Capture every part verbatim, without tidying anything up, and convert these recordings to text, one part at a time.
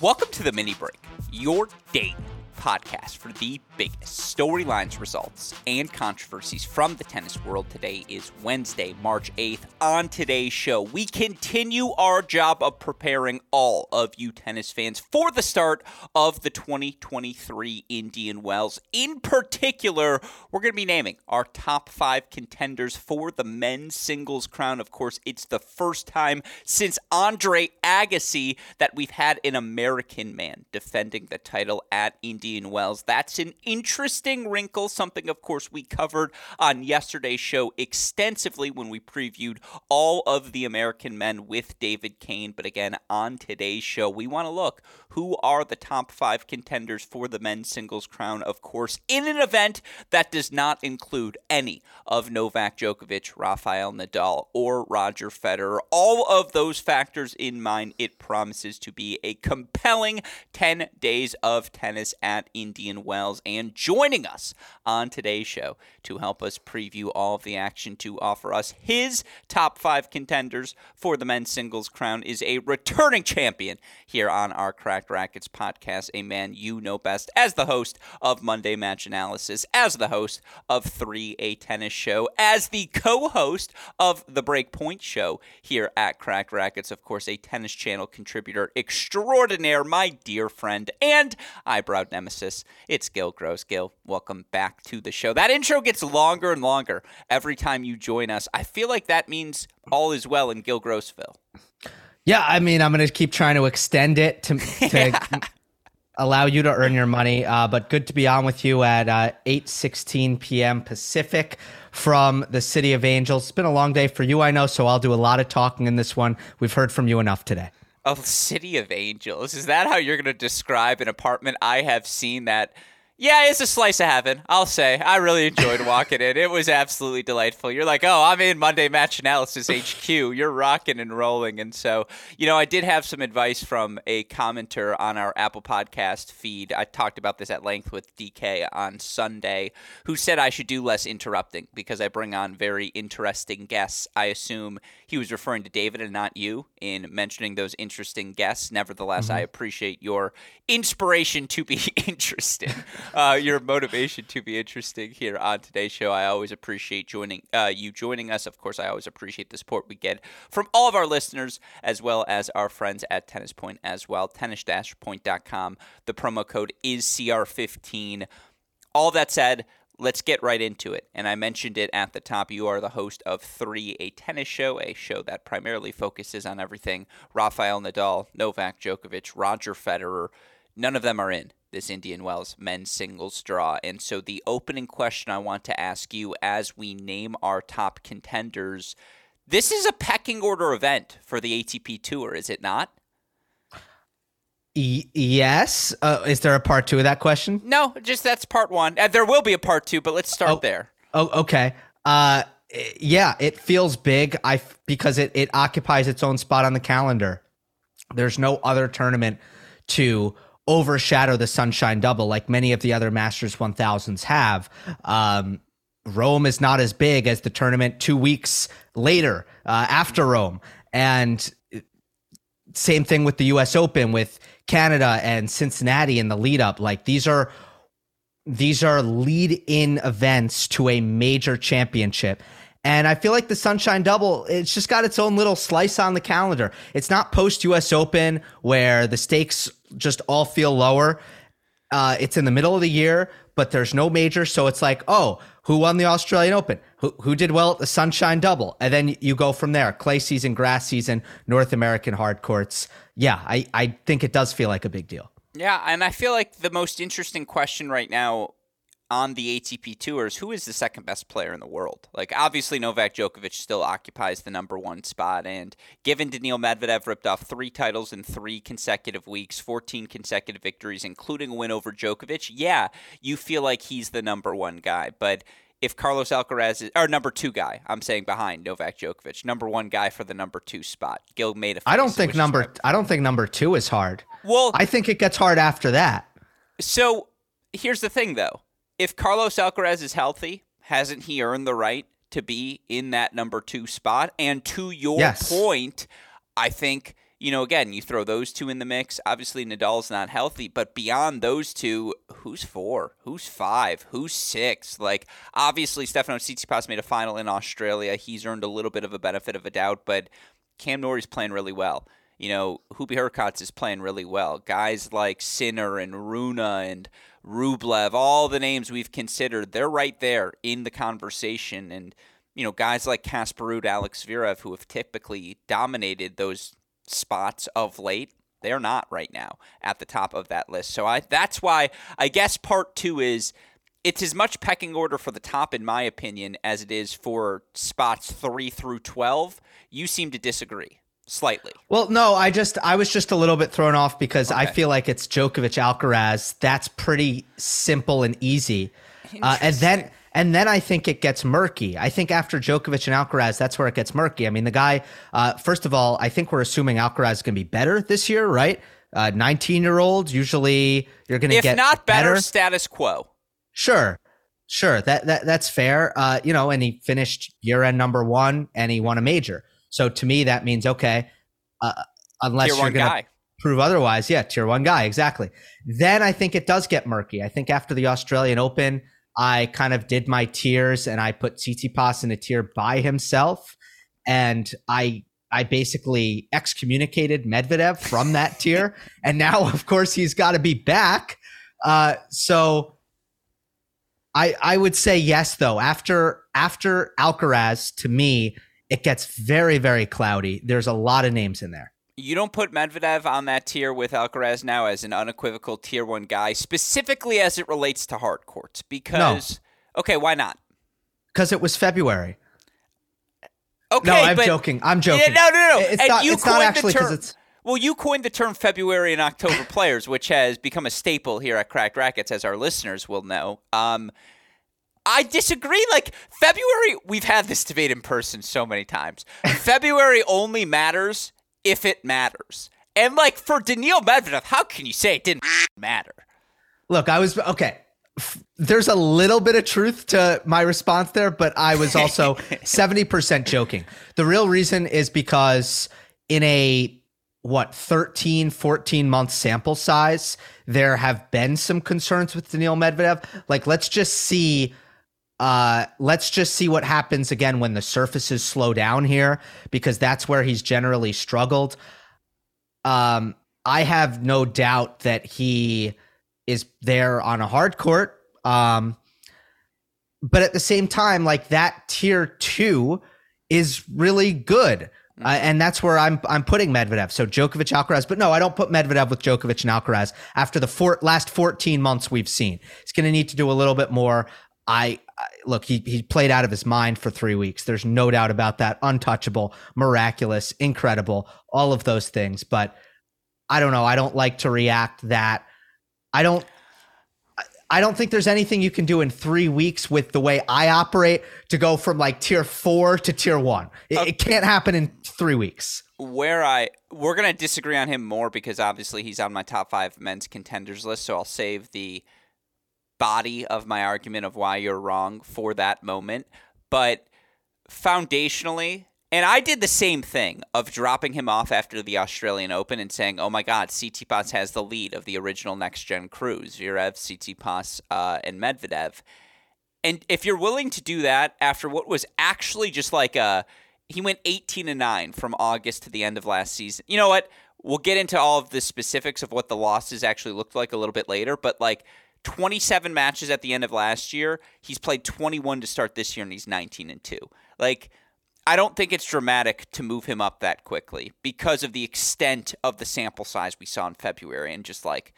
Welcome to The Mini Break, your daily podcast for the biggest storylines, results, and controversies from the tennis world. Today is Wednesday, March eighth. On today's show, we continue our job of preparing all of you tennis fans for the start of the twenty twenty-three Indian Wells. In particular, we're going to be naming our top five contenders for the men's singles crown. Of course, it's the first time since Andre Agassi that we've had an American man defending the title at Indian Wells. That's an interesting wrinkle, something, of course, we covered on yesterday's show extensively when we previewed all of the American men with David Kane. But again, on today's show, we want to look who are the top five contenders for the men's singles crown, of course, in an event that does not include any of Novak Djokovic, Rafael Nadal, or Roger Federer. All of those factors in mind, it promises to be a compelling ten days of tennis at Indian Wells. And joining us on today's show to help us preview all of the action, to offer us his top five contenders for the men's singles crown, is a returning champion here on our Cracked Racquets podcast, a man you know best as the host of Monday Match Analysis, as the host of Three A Tennis Show, as the co-host of the Breakpoint Show here at Cracked Racquets, of course, a Tennis Channel contributor extraordinaire, my dear friend, and eyebrow nemesis. It's Gil Gross. Gil, welcome back to the show. That intro gets longer and longer every time you join us. I feel like that means all is well in Gil Grossville. Yeah, I mean, I'm going to keep trying to extend it to, to yeah. allow you to earn your money. Uh, but good to be on with you at uh, eight sixteen p.m. Pacific from the City of Angels. It's been a long day for you, I know, so I'll do a lot of talking in this one. We've heard from you enough today. Oh, City of Angels. Is that how you're going to describe an apartment? I have seen that. Yeah, it's a slice of heaven, I'll say. I really enjoyed walking in. It was absolutely delightful. You're like, oh, I'm in Monday Match Analysis H Q. You're rocking and rolling. And so, you know, I did have some advice from a commenter on our Apple Podcast feed. I talked about this at length with D K on Sunday, who said I should do less interrupting because I bring on very interesting guests. I assume he was referring to David and not you in mentioning those interesting guests. Nevertheless, mm-hmm. I appreciate your inspiration to be interesting. Uh, your motivation to be interesting here on today's show. I always appreciate joining uh, you joining us. Of course, I always appreciate the support we get from all of our listeners as well as our friends at Tennis Point as well. tennis point dot com. The promo code is C R fifteen. All that said, let's get right into it. And I mentioned it at the top. You are the host of Three A Tennis Show, a show that primarily focuses on everything Rafael Nadal, Novak Djokovic, Roger Federer. None of them are in this Indian Wells men's singles draw. And so the opening question I want to ask you as we name our top contenders, this is a pecking order event for the A T P Tour, is it not? E- yes. Uh, is there a part two of that question? No, just that's part one. Uh, there will be a part two, but let's start oh, there. Oh, okay. Uh, yeah, it feels big I because it, it occupies its own spot on the calendar. There's no other tournament to overshadow the Sunshine Double like many of the other Masters one thousands have. Um, Rome is not as big as the tournament two weeks later uh, after Rome. And same thing with the U S Open, with Canada and Cincinnati in the lead up. Like these are these are lead in events to a major championship. And I feel like the Sunshine Double, it's just got its own little slice on the calendar. It's not post-U S Open where the stakes just all feel lower. Uh, it's in the middle of the year, but there's no major. So it's like, oh, who won the Australian Open? Who who did well at the Sunshine Double? And then you go from there. Clay season, grass season, North American hard courts. Yeah, I, I think it does feel like a big deal. Yeah, and I feel like the most interesting question right now on the A T P tours, who is the second best player in the world? Like, obviously, Novak Djokovic still occupies the number one spot. And given Daniil Medvedev ripped off three titles in three consecutive weeks, fourteen consecutive victories, including a win over Djokovic, yeah, you feel like he's the number one guy. But if Carlos Alcaraz is – or number two guy, I'm saying behind Novak Djokovic, number one guy for the number two spot. Gil made a face. I don't think number – I don't think number two is hard. Well, I think it gets hard after that. So here's the thing, though. If Carlos Alcaraz is healthy, hasn't he earned the right to be in that number two spot? And to your yes. point, I think you know, again, you throw those two in the mix. Obviously, Nadal's not healthy, but beyond those two, who's four? Who's five? Who's six? Like, obviously, Stefanos Tsitsipas made a final in Australia. He's earned a little bit of a benefit of a doubt, but Cam Norrie's playing really well. You know, Hubert Hurkacz is playing really well. Guys like Sinner and Rune and Rublev, all the names we've considered, they're right there in the conversation. And, you know, guys like Casper Ruud, Alex Zverev, who have typically dominated those spots of late, they're not right now at the top of that list. So I that's why I guess part two is it's as much pecking order for the top, in my opinion, as it is for spots three through twelve. You seem to disagree. Slightly. Well, no, I just I was just a little bit thrown off because okay. I feel like it's Djokovic, Alcaraz. That's pretty simple and easy. Uh, and then and then I think it gets murky. I think after Djokovic and Alcaraz, that's where it gets murky. I mean, the guy, uh, first of all, I think we're assuming Alcaraz is going to be better this year, right? Uh, nineteen-year-olds, usually you're going to get not better, better, status quo. Sure. Sure. That, that That's fair. Uh, you know, and he finished year-end number one and he won a major. So to me, that means, okay, uh, unless tier you're going to prove otherwise. Yeah, tier one guy. Exactly. Then I think it does get murky. I think after the Australian Open, I kind of did my tiers and I put Tsitsipas in a tier by himself. And I I basically excommunicated Medvedev from that tier. And now, of course, he's got to be back. Uh, so I I would say yes, though. After after Alcaraz, to me, it gets very, very cloudy. There's a lot of names in there. You don't put Medvedev on that tier with Alcaraz now as an unequivocal tier one guy, specifically as it relates to hard courts, because no. Okay, why not? Because it was February. Okay, no, I'm but, joking. I'm joking. Yeah, no, no, no. It's, and not, you it's not actually because it's. Well, you coined the term February and October players, which has become a staple here at Cracked Racquets, as our listeners will know. Um, I disagree. Like, February, we've had this debate in person so many times. February only matters if it matters. And, like, for Daniil Medvedev, how can you say it didn't matter? Look, I was – okay. There's a little bit of truth to my response there, but I was also seventy percent joking. The real reason is because in a, what, thirteen, fourteen-month sample size, there have been some concerns with Daniil Medvedev. Like, let's just see – Uh, let's just see what happens again when the surfaces slow down here, because that's where he's generally struggled. Um, I have no doubt that he is there on a hard court. Um, but at the same time, like, that tier two is really good. Uh, and that's where I'm I'm putting Medvedev. So Djokovic, Alcaraz. But no, I don't put Medvedev with Djokovic and Alcaraz after the four, last fourteen months we've seen. He's going to need to do a little bit more. I, I look, he he played out of his mind for three weeks. There's no doubt about that. Untouchable, miraculous, incredible, all of those things. But I don't know. I don't like to react that. I don't. I don't think there's anything you can do in three weeks with the way I operate to go from like tier four to tier one. It, okay. it can't happen in three weeks. Where I we're gonna disagree on him more, because obviously he's on my top five men's contenders list. So I'll save the body of my argument of why you're wrong for that moment. But foundationally, and I did the same thing of dropping him off after the Australian Open and saying, oh my God, Tsitsipas has the lead of the original Next Gen crew, Zverev, Tsitsipas, uh, and Medvedev. And if you're willing to do that after what was actually just like a, he went eighteen and nine from August to the end of last season. You know what? We'll get into all of the specifics of what the losses actually looked like a little bit later, but like, twenty-seven matches at the end of last year. He's played twenty-one to start this year, and he's nineteen and two. Like, I don't think it's dramatic to move him up that quickly because of the extent of the sample size we saw in February. And just like,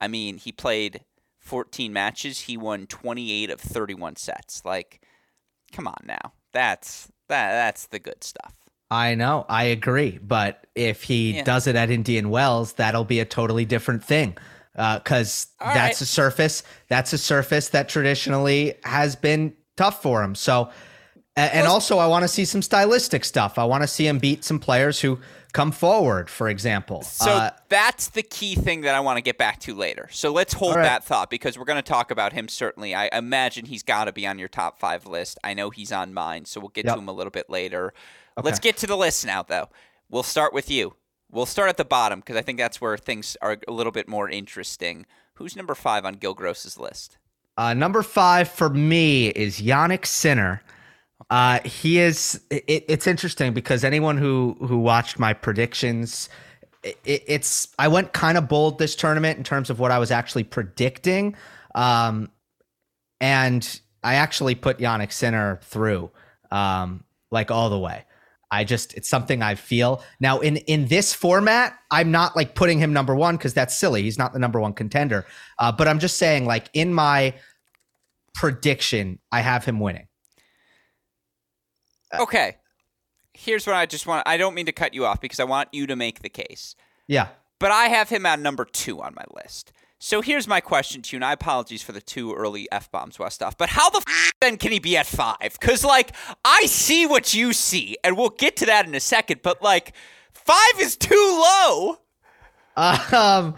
I mean, he played fourteen matches. He won twenty-eight of thirty-one sets. Like, come on now. That's that. That's the good stuff. I know. I agree. But if he yeah. does it at Indian Wells, that'll be a totally different thing. Because uh, that's right. a surface. That's a surface that traditionally has been tough for him. So, and, and also I want to see some stylistic stuff. I want to see him beat some players who come forward, for example. So uh, that's the key thing that I want to get back to later. So let's hold right. that thought, because we're going to talk about him. Certainly. I imagine he's got to be on your top five list. I know he's on mine, so we'll get yep. to him a little bit later. Okay. Let's get to the list now, though. We'll start with you. We'll start at the bottom because I think that's where things are a little bit more interesting. Who's number five on Gil Gross's list? Uh, number five for me is Jannik Sinner. Uh, he is. It, it's interesting because anyone who who watched my predictions, it, it's I went kind of bold this tournament in terms of what I was actually predicting, um, and I actually put Jannik Sinner through, um, like all the way. I just, it's something I feel now in, in this format. I'm not like putting him number one, cause that's silly. He's not the number one contender. Uh, but I'm just saying, like, in my prediction, I have him winning. Uh, okay. Here's what I just want. I don't mean to cut you off because I want you to make the case. Yeah. But I have him at number two on my list. So here's my question to you, and I apologize for the two early F-bombs, Westhoff, but how the f*** then can he be at five? Because, like, I see what you see, and we'll get to that in a second, but, like, five is too low. Um.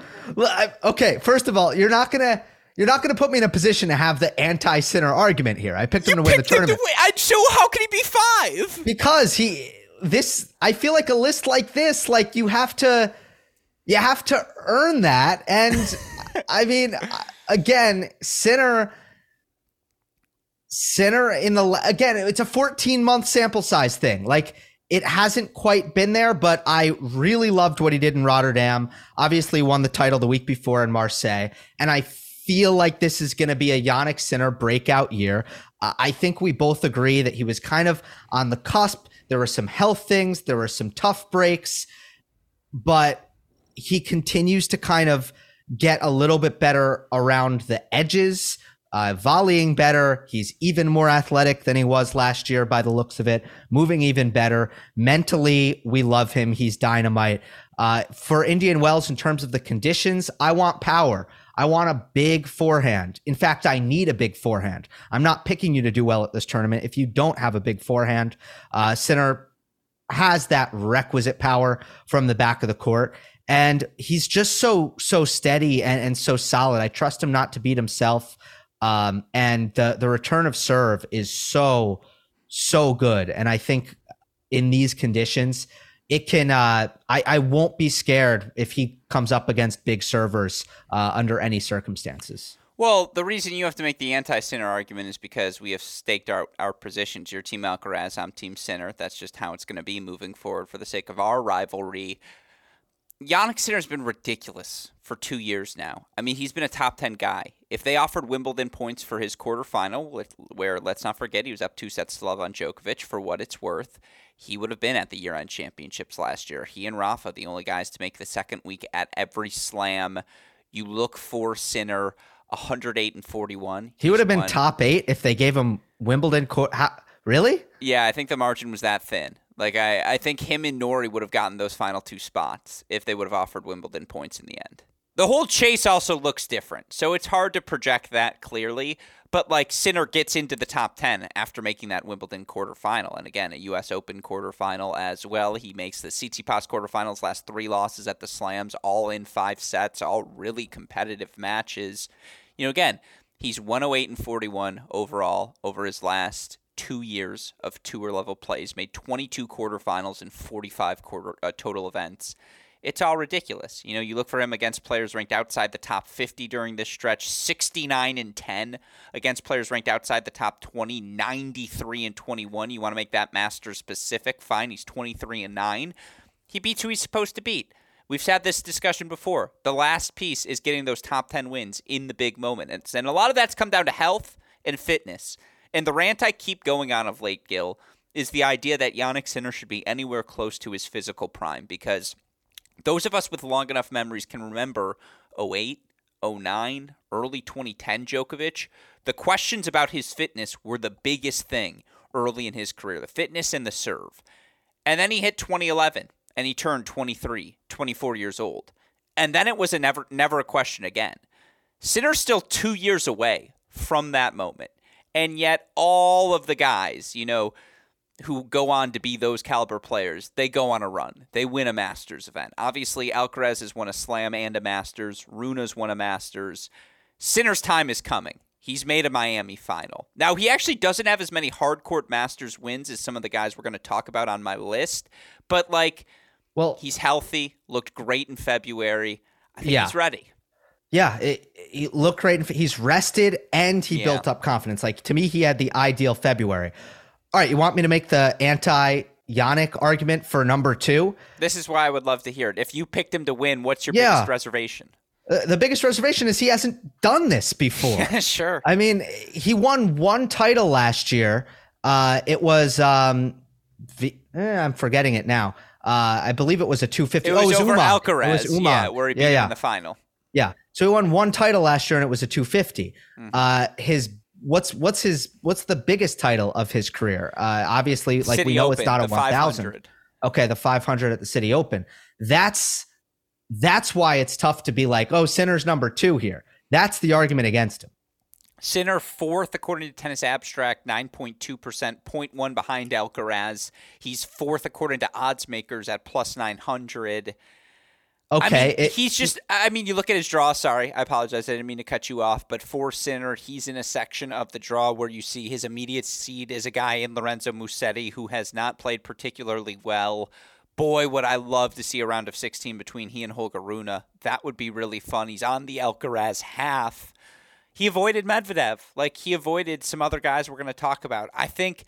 Okay, first of all, you're not going to you're not gonna put me in a position to have the anti-Sinner argument here. I picked him you to win the tournament. I show how can he be five? Because he – this – I feel like a list like this, like, you have to – You have to earn that. And I mean, again, Sinner, Sinner in the, again, it's a fourteen month sample size thing. Like, it hasn't quite been there, but I really loved what he did in Rotterdam. Obviously won the title the week before in Marseille. And I feel like this is going to be a Jannik Sinner breakout year. Uh, I think we both agree that he was kind of on the cusp. There were some health things. There were some tough breaks, but he continues to kind of get a little bit better around the edges, uh, volleying better. He's even more athletic than he was last year by the looks of it, moving even better. Mentally, we love him. He's dynamite. Uh, for Indian Wells, in terms of the conditions, I want power. I want a big forehand. In fact, I need a big forehand. I'm not picking you to do well at this tournament if you don't have a big forehand. Uh, Sinner has that requisite power from the back of the court. And he's just so, so steady and, and so solid. I trust him not to beat himself. Um, and the, the return of serve is so, so good. And I think in these conditions, it can, uh, I, I won't be scared if he comes up against big servers uh, under any circumstances. Well, the reason you have to make the anti-Sinner argument is because we have staked our, our positions. Your team Alcaraz, I'm team Sinner. That's just how it's going to be moving forward for the sake of our rivalry. Jannik Sinner has been ridiculous for two years now. I mean, he's been a top ten guy. If they offered Wimbledon points for his quarterfinal, where, let's not forget, he was up two sets to love on Djokovic, for what it's worth, he would have been at the year-end championships last year. He and Rafa, the only guys to make the second week at every slam. You look for Sinner, one hundred eight and forty-one. He would have been won. Top eight if they gave him Wimbledon. Co- How? Really? Yeah, I think the margin was that thin. Like, I, I think him and Norrie would have gotten those final two spots if they would have offered Wimbledon points in the end. The whole chase also looks different, so it's hard to project that clearly. But, like, Sinner gets into the top ten after making that Wimbledon quarterfinal. And, again, a U S Open quarterfinal as well. He makes the Tsitsipas quarterfinals, last three losses at the Slams, all in five sets, all really competitive matches. You know, again, he's one oh eight and forty-one overall over his last two years of tour level plays, made twenty-two quarterfinals and forty-five quarter uh, total events. It's all ridiculous. You know, you look for him against players ranked outside the top fifty during this stretch, sixty-nine and ten against players ranked outside the top twenty, ninety-three and twenty-one. You want to make that Masters specific? Fine. He's twenty-three and nine. He beats who he's supposed to beat. We've had this discussion before. The last piece is getting those top ten wins in the big moment. And, and a lot of that's come down to health and fitness. And the rant I keep going on of late, Gil, is the idea that Jannik Sinner should be anywhere close to his physical prime, because those of us with long enough memories can remember oh eight, oh nine, early twenty ten Djokovic. The questions about his fitness were the biggest thing early in his career, the fitness and the serve. And then he hit twenty eleven, and he turned twenty-three, twenty-four years old. And then it was a never, never a question again. Sinner's still two years away from that moment. And yet all of the guys, you know, who go on to be those caliber players, they go on a run. They win a Masters event. Obviously, Alcaraz has won a Slam and a Masters. Rune's won a Masters. Sinner's time is coming. He's made a Miami final. Now, he actually doesn't have as many hardcourt Masters wins as some of the guys we're going to talk about on my list. But, like, Well, he's healthy, looked great in February. I think yeah. he's ready. Yeah, it, it looked great. He's rested and he yeah. built up confidence. Like, to me, he had the ideal February. All right, you want me to make the anti-Yannick argument for number two? This is why I would love to hear it. If you picked him to win, what's your yeah. biggest reservation? Uh, the biggest reservation is he hasn't done this before. Sure. I mean, he won one title last year. Uh, it was um, the, eh, I'm forgetting it now. Uh, I believe it was a two fifty. It was, oh, it was over Umag. Alcaraz. It was Umag. Yeah, where he beat yeah, yeah. in the final. Yeah. So he won one title last year and it was a two fifty. Mm-hmm. Uh, his what's what's his what's the biggest title of his career? Uh, obviously, like City we know Open, it's not a one thousand. Okay, the five hundred at the City Open. That's that's why it's tough to be like, oh, Sinner's number two here. That's the argument against him. Sinner fourth, according to Tennis Abstract, nine point two percent, zero point one behind Alcaraz. He's fourth, according to Oddsmakers, at plus nine hundred. Okay. I mean, it, he's just – I mean, you look at his draw. Sorry, I apologize. I didn't mean to cut you off. But for Sinner, he's in a section of the draw where you see his immediate seed is a guy in Lorenzo Musetti who has not played particularly well. Boy, would I love to see a round of sixteen between he and Holger Rune. That would be really fun. He's on the Alcaraz half. He avoided Medvedev. Like, he avoided some other guys we're going to talk about. I think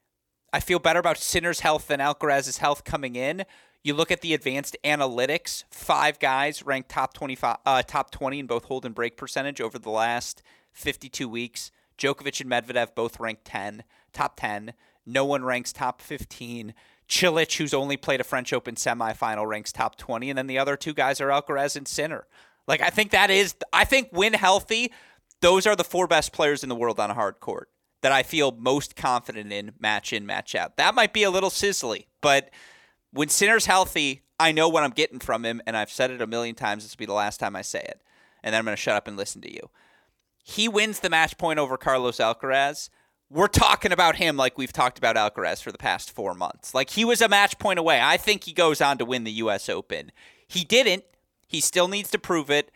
– I feel better about Sinner's health than Alcaraz's health coming in. You look at the advanced analytics, five guys ranked top twenty-five, uh, top twenty in both hold and break percentage over the last fifty-two weeks. Djokovic and Medvedev both ranked ten, top ten. No one ranks top fifteen. Cilic, who's only played a French Open semifinal, ranks top twenty. And then the other two guys are Alcaraz and Sinner. Like, I think that is – I think when healthy, those are the four best players in the world on a hard court that I feel most confident in match in, match out. That might be a little sizzly, but – when Sinner's healthy, I know what I'm getting from him, and I've said it a million times. This will be the last time I say it, and then I'm going to shut up and listen to you. He wins the match point over Carlos Alcaraz. We're talking about him like we've talked about Alcaraz for the past four months. Like, he was a match point away. I think he goes on to win the U S Open. He didn't. He still needs to prove it.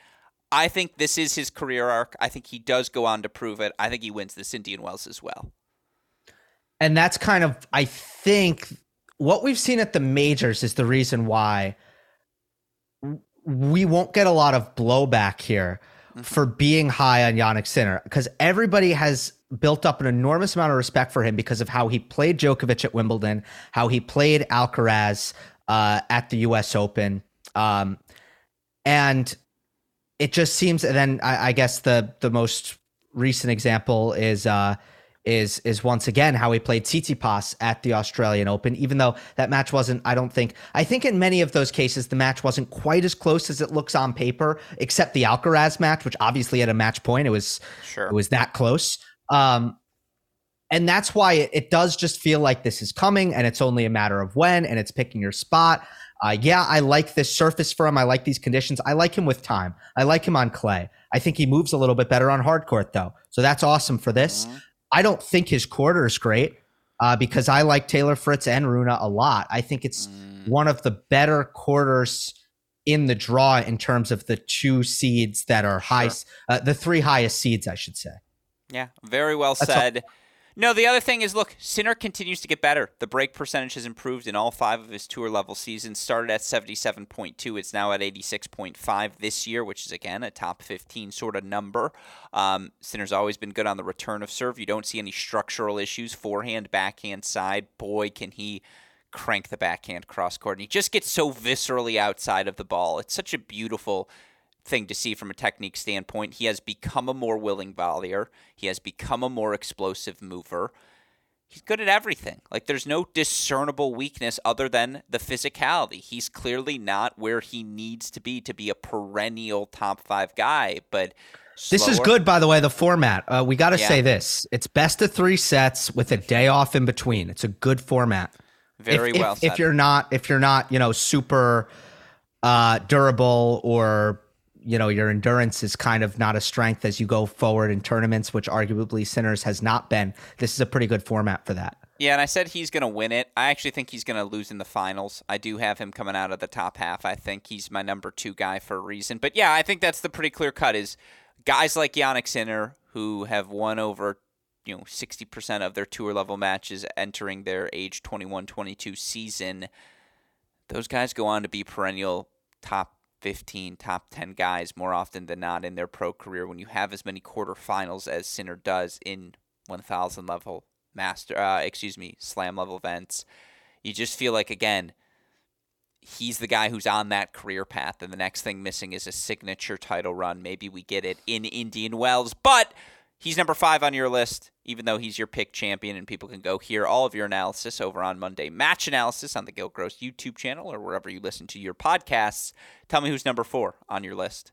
I think this is his career arc. I think he does go on to prove it. I think he wins this Indian Wells as well. And that's kind of, I think... what we've seen at the majors is the reason why we won't get a lot of blowback here mm-hmm. for being high on Jannik Sinner, because everybody has built up an enormous amount of respect for him because of how he played Djokovic at Wimbledon, how he played Alcaraz uh, at the U S Open. Um, and it just seems, and then I, I guess the, the most recent example is uh is is once again how he played Tsitsipas at the Australian Open, even though that match wasn't, I don't think, I think in many of those cases, the match wasn't quite as close as it looks on paper, except the Alcaraz match, which obviously at a match point, it was sure. it was that close. Um, and that's why it, it does just feel like this is coming, and it's only a matter of when, and it's picking your spot. Uh, yeah, I like this surface for him. I like these conditions. I like him with time. I like him on clay. I think he moves a little bit better on hard court, though. So that's awesome for this. Mm-hmm. I don't think his quarter is great uh, because I like Taylor Fritz and Rune a lot. I think it's mm. one of the better quarters in the draw in terms of the two seeds that are high, sure. uh, the three highest seeds, I should say. Yeah, very well That's said. All- no, the other thing is, look, Sinner continues to get better. The break percentage has improved in all five of his tour level seasons. Started at seventy-seven point two. It's now at eighty-six point five this year, which is, again, a top fifteen sort of number. Um, Sinner's always been good on the return of serve. You don't see any structural issues. Forehand, backhand, side. Boy, can he crank the backhand cross-court. And he just gets so viscerally outside of the ball. It's such a beautiful thing to see from a technique standpoint. He has become a more willing volleyer. He has become a more explosive mover. He's good at everything. Like, there's no discernible weakness other than the physicality. He's clearly not where he needs to be to be a perennial top five guy, but slower. This is good, by the way, the format. Uh, we got to yeah. say this. It's best of three sets with a day off in between. It's a good format. Very if, well if, said. If you're not, if you're not, you know, super uh, durable, or you know, your endurance is kind of not a strength as you go forward in tournaments, which arguably Sinner's has not been. This is a pretty good format for that. Yeah, and I said he's going to win it. I actually think he's going to lose in the finals. I do have him coming out of the top half. I think he's my number two guy for a reason. But yeah, I think that's the pretty clear cut is guys like Jannik Sinner who have won over, you know, sixty percent of their tour level matches entering their age twenty-one twenty-two season. those guys go on to be perennial top fifteen, top ten guys more often than not in their pro career. When you have as many quarterfinals as Sinner does in one thousand level master, uh, excuse me, slam level events, you just feel like, again, he's the guy who's on that career path, and the next thing missing is a signature title run. Maybe we get it in Indian Wells, but he's number five on your list, even though he's your pick champion, and people can go hear all of your analysis over on Monday Match Analysis on the Gil Gross YouTube channel or wherever you listen to your podcasts. Tell me who's number four on your list.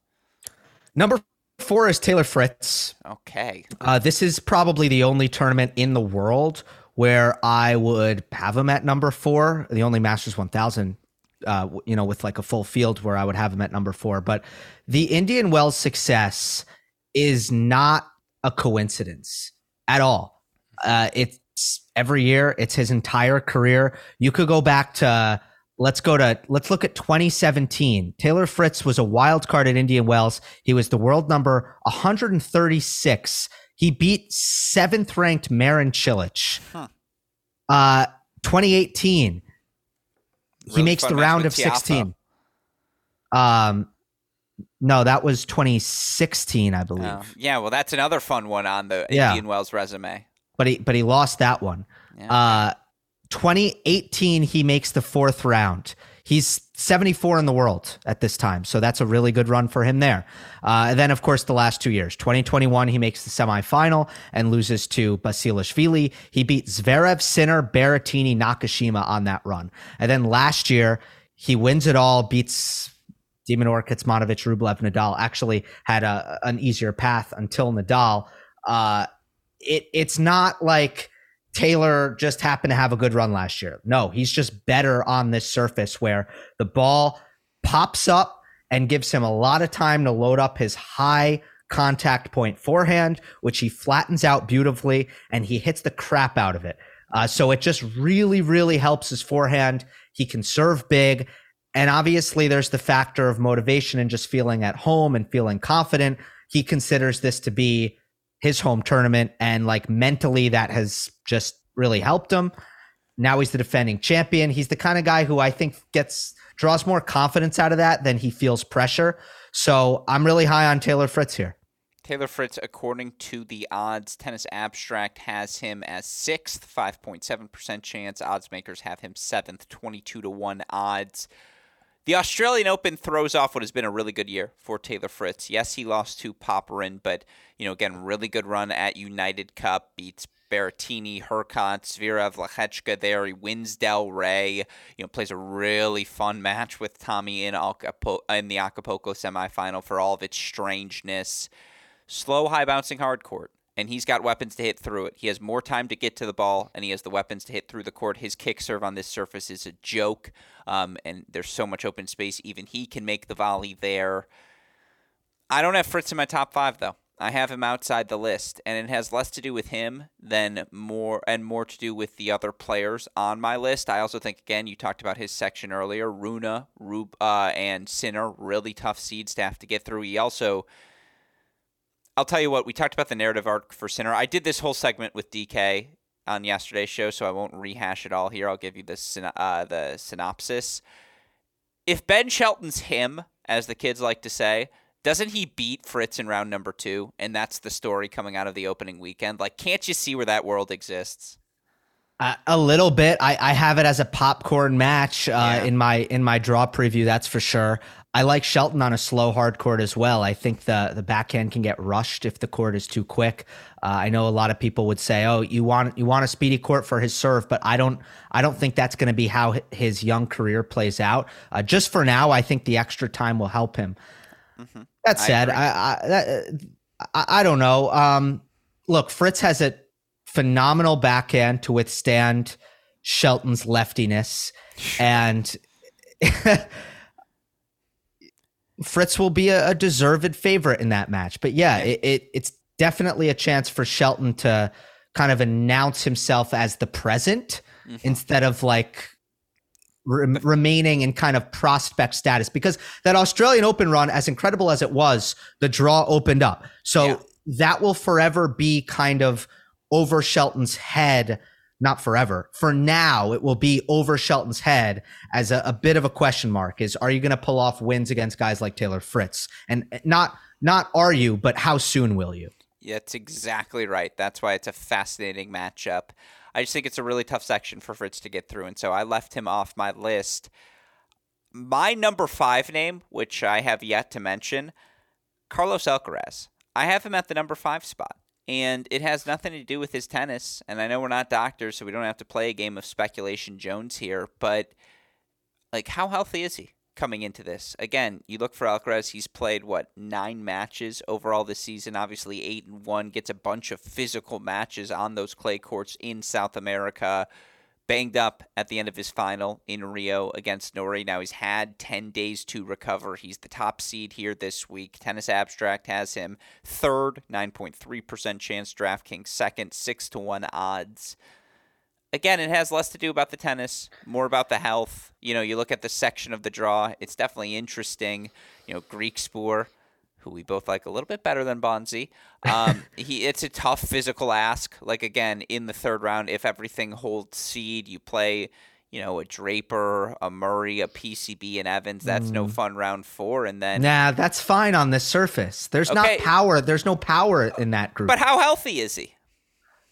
Number four is Taylor Fritz. Okay. Uh, this is probably the only tournament in the world where I would have him at number four, the only Masters one thousand Uh, you know, with like a full field where I would have him at number four. But the Indian Wells success is not a coincidence at all. Uh, it's every year. It's his entire career. You could go back to, let's go to, let's look at twenty seventeen. Taylor Fritz was a wild card at Indian Wells. He was the world number one hundred thirty-six. He beat seventh ranked Marin Cilic. Huh. Uh, twenty eighteen. He really makes the round of Tiafoe. sixteen. Um, no, that was twenty sixteen, I believe. Oh. Yeah, well, that's another fun one on the yeah. Indian Wells resume. But he but he lost that one. Yeah. Uh, twenty eighteen, he makes the fourth round. He's seventy-four in the world at this time, so that's a really good run for him there. Uh, and then, of course, the last two years. twenty twenty-one, he makes the semifinal and loses to Basilashvili. He beat Zverev, Sinner, Berrettini, Nakashima on that run. And then last year, he wins it all, beats Dimitrov, Kecmanovic, Rublev, Nadal. Actually had a, an easier path until Nadal. Uh, it it's not like Taylor just happened to have a good run last year. No, he's just better on this surface where the ball pops up and gives him a lot of time to load up his high contact point forehand, which he flattens out beautifully, and he hits the crap out of it. Uh, so it just really, really helps his forehand. He can serve big. And obviously there's the factor of motivation and just feeling at home and feeling confident. He considers this to be his home tournament, and like mentally that has just really helped him. Now he's the defending champion. He's the kind of guy who I think gets draws more confidence out of that than he feels pressure. So I'm really high on Taylor Fritz here. Taylor Fritz, according to the odds, Tennis Abstract has him as sixth, five point seven percent chance. Odds makers have him seventh, twenty-two to one odds. The Australian Open throws off what has been a really good year for Taylor Fritz. Yes, he lost to Popyrin, but, you know, again, really good run at United Cup. Beats Berrettini, Hurkacz, Zverev, Lechechka there. He wins Del Rey. You know, plays a really fun match with Tommy in, Acapulco, in the Acapulco semifinal for all of its strangeness. Slow, high-bouncing hard court, and he's got weapons to hit through it. He has more time to get to the ball, and he has the weapons to hit through the court. His kick serve on this surface is a joke, um, and there's so much open space. Even he can make the volley there. I don't have Fritz in my top five, though. I have him outside the list, and it has less to do with him than more and more to do with the other players on my list. I also think, again, you talked about his section earlier. Rune, Rube, uh, and Sinner, really tough seeds to have to get through. He also... I'll tell you what, we talked about the narrative arc for Sinner. I did this whole segment with D K on yesterday's show, so I won't rehash it all here. I'll give you the syn- uh, the synopsis. If Ben Shelton's him, as the kids like to say, doesn't he beat Fritz in round number two? And that's the story coming out of the opening weekend. Like, can't you see where that world exists? Uh, a little bit. I, I have it as a popcorn match uh, yeah. in my in my draw preview, that's for sure. I like Shelton on a slow hard court as well. I think the the backhand can get rushed if the court is too quick. Uh, I know a lot of people would say, "Oh, you want you want a speedy court for his serve," but I don't I don't think that's going to be how his young career plays out. Uh, just for now, I think the extra time will help him. Mm-hmm. That said, I I, I, that, I I don't know. Um, look, Fritz has a phenomenal backhand to withstand Shelton's leftiness, and. Fritz will be a, a deserved favorite in that match. But yeah, it, it, it's definitely a chance for Shelton to kind of announce himself as the present mm-hmm. instead of like re- remaining in kind of prospect status, because that Australian Open run, as incredible as it was, the draw opened up. So yeah. that will forever be kind of over Shelton's head, not forever. For now, it will be over Shelton's head as a, a bit of a question mark is, are you going to pull off wins against guys like Taylor Fritz? And not, not are you, but how soon will you? Yeah, that's exactly right. That's why it's a fascinating matchup. I just think it's a really tough section for Fritz to get through. And so I left him off my list. My number five name, which I have yet to mention, Carlos Alcaraz. I have him at the number five spot. And it has nothing to do with his tennis. And I know we're not doctors, so we don't have to play a game of speculation Jones here. But, like, how healthy is he coming into this? Again, you look for Alcaraz. He's played, what, nine matches overall this season. Obviously, eight and one. Gets a bunch of physical matches on those clay courts in South America. Banged up at the end of his final in Rio against Norrie. Now, he's had ten days to recover. He's the top seed here this week. Tennis Abstract has him third, nine point three percent chance. DraftKings second, six to one odds. Again, it has less to do about the tennis, more about the health. You know, you look at the section of the draw. It's definitely interesting. You know, Griekspoor, who we both like a little bit better than Bonzi. Um, he it's a tough physical ask. Like, again, in the third round, if everything holds seed, you play, you know, a Draper, a Murray, a P C B, and Evans. That's mm. no fun round four. And then nah, that's fine on the surface. There's okay. not power. There's no power in that group. But how healthy is he?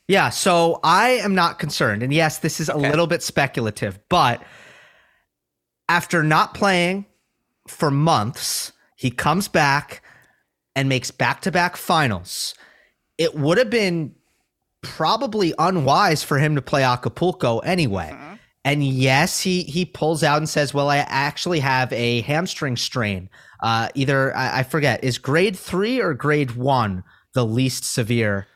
Yeah, so I am not concerned. And yes, this is okay. a little bit speculative. But after not playing for months, he comes back and makes back-to-back finals. It would have been probably unwise for him to play Acapulco anyway. Uh-huh. And yes, he he pulls out and says, well, I actually have a hamstring strain. Uh, either, I, I forget, is grade three or grade one the least severe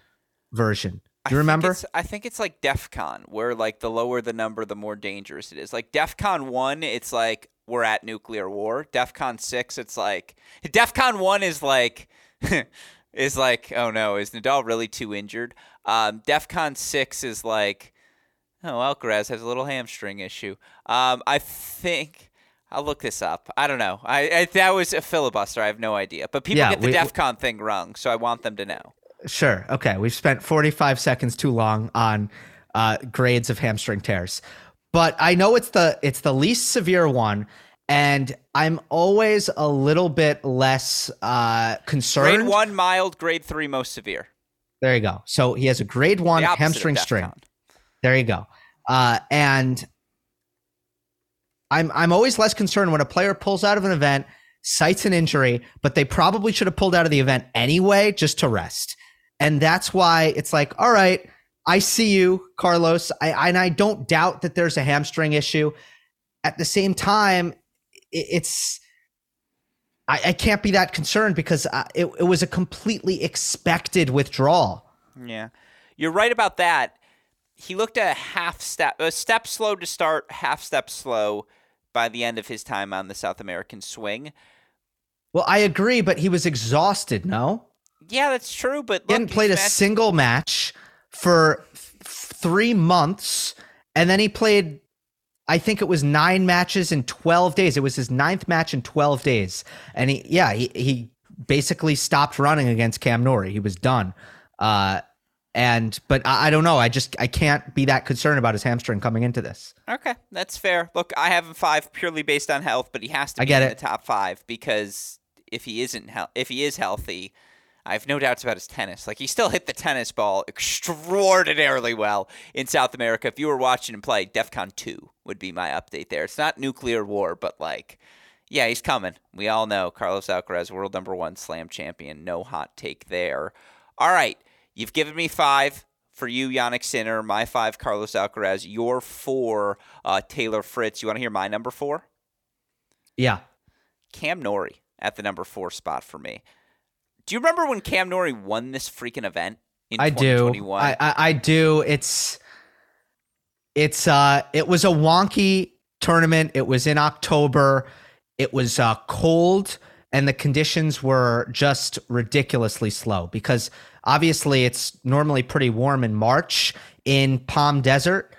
version? Do you I remember? Think I think it's like DEFCON, where like the lower the number, the more dangerous it is. Like DEFCON one, it's like we're at nuclear war. DEFCON six, it's like – DEFCON one is like – is like, oh no, is Nadal really too injured? Um, DEFCON six is like, oh, Alcaraz has a little hamstring issue. Um, I think – I'll look this up. I don't know. I, I that was a filibuster. I have no idea. But people yeah, get the we, DEFCON we, thing wrong, so I want them to know. Sure. Okay. We've spent forty-five seconds too long on uh, grades of hamstring tears. But I know it's the it's the least severe one, and I'm always a little bit less uh, concerned. Grade one mild, grade three most severe. There you go. So he has a grade one hamstring strain. There you go. Uh, and I'm I'm always less concerned when a player pulls out of an event, cites an injury, but they probably should have pulled out of the event anyway just to rest. And that's why it's like, all right, I see you, Carlos, I, and I don't doubt that there's a hamstring issue. At the same time, it's I, I can't be that concerned because I, it, it was a completely expected withdrawal. Yeah, you're right about that. He looked at a half step, a step slow to start, half step slow by the end of his time on the South American swing. Well, I agree, but he was exhausted, no? Yeah, that's true, but look, he hadn't played a match- single match for f- three months, and then he played, I think it was nine matches in twelve days. It was his ninth match in twelve days. And he, yeah, he, he basically stopped running against Cam Norrie. He was done. Uh, and, but I, I don't know. I just, I can't be that concerned about his hamstring coming into this. Okay. That's fair. Look, I have him five purely based on health, but he has to be I get in it. the top five because if he isn't, he- if he is healthy, I have no doubts about his tennis. Like, he still hit the tennis ball extraordinarily well in South America. If you were watching him play, DEFCON two would be my update there. It's not nuclear war, but, like, yeah, he's coming. We all know Carlos Alcaraz, world number one slam champion. No hot take there. All right, you've given me five. For you, Jannik Sinner, my five, Carlos Alcaraz. Your four, uh, Taylor Fritz. You want to hear my number four? Yeah. Cam Norrie at the number four spot for me. Do you remember when Cam Norrie won this freaking event in twenty twenty-one? I do. I, I, I do. It's it's uh it was a wonky tournament. It was in October. It was uh, cold, and the conditions were just ridiculously slow because obviously it's normally pretty warm in March in Palm Desert,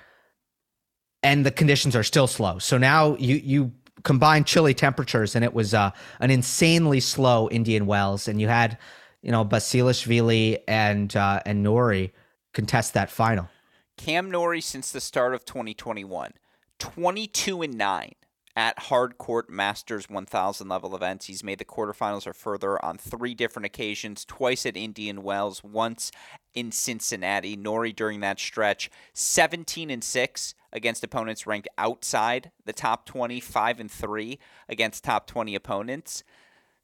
and the conditions are still slow. So now you you. combined chilly temperatures, and it was uh, an insanely slow Indian Wells, and you had, you know, Basilashvili and uh, and Norrie contest that final. Cam Norrie since the start of twenty twenty-one, twenty-two and nine at hard court Masters one thousand level events. He's made the quarterfinals or further on three different occasions, twice at Indian Wells, once in Cincinnati. Norrie during that stretch, seventeen and six against opponents ranked outside the top twenty, five and three against top twenty opponents.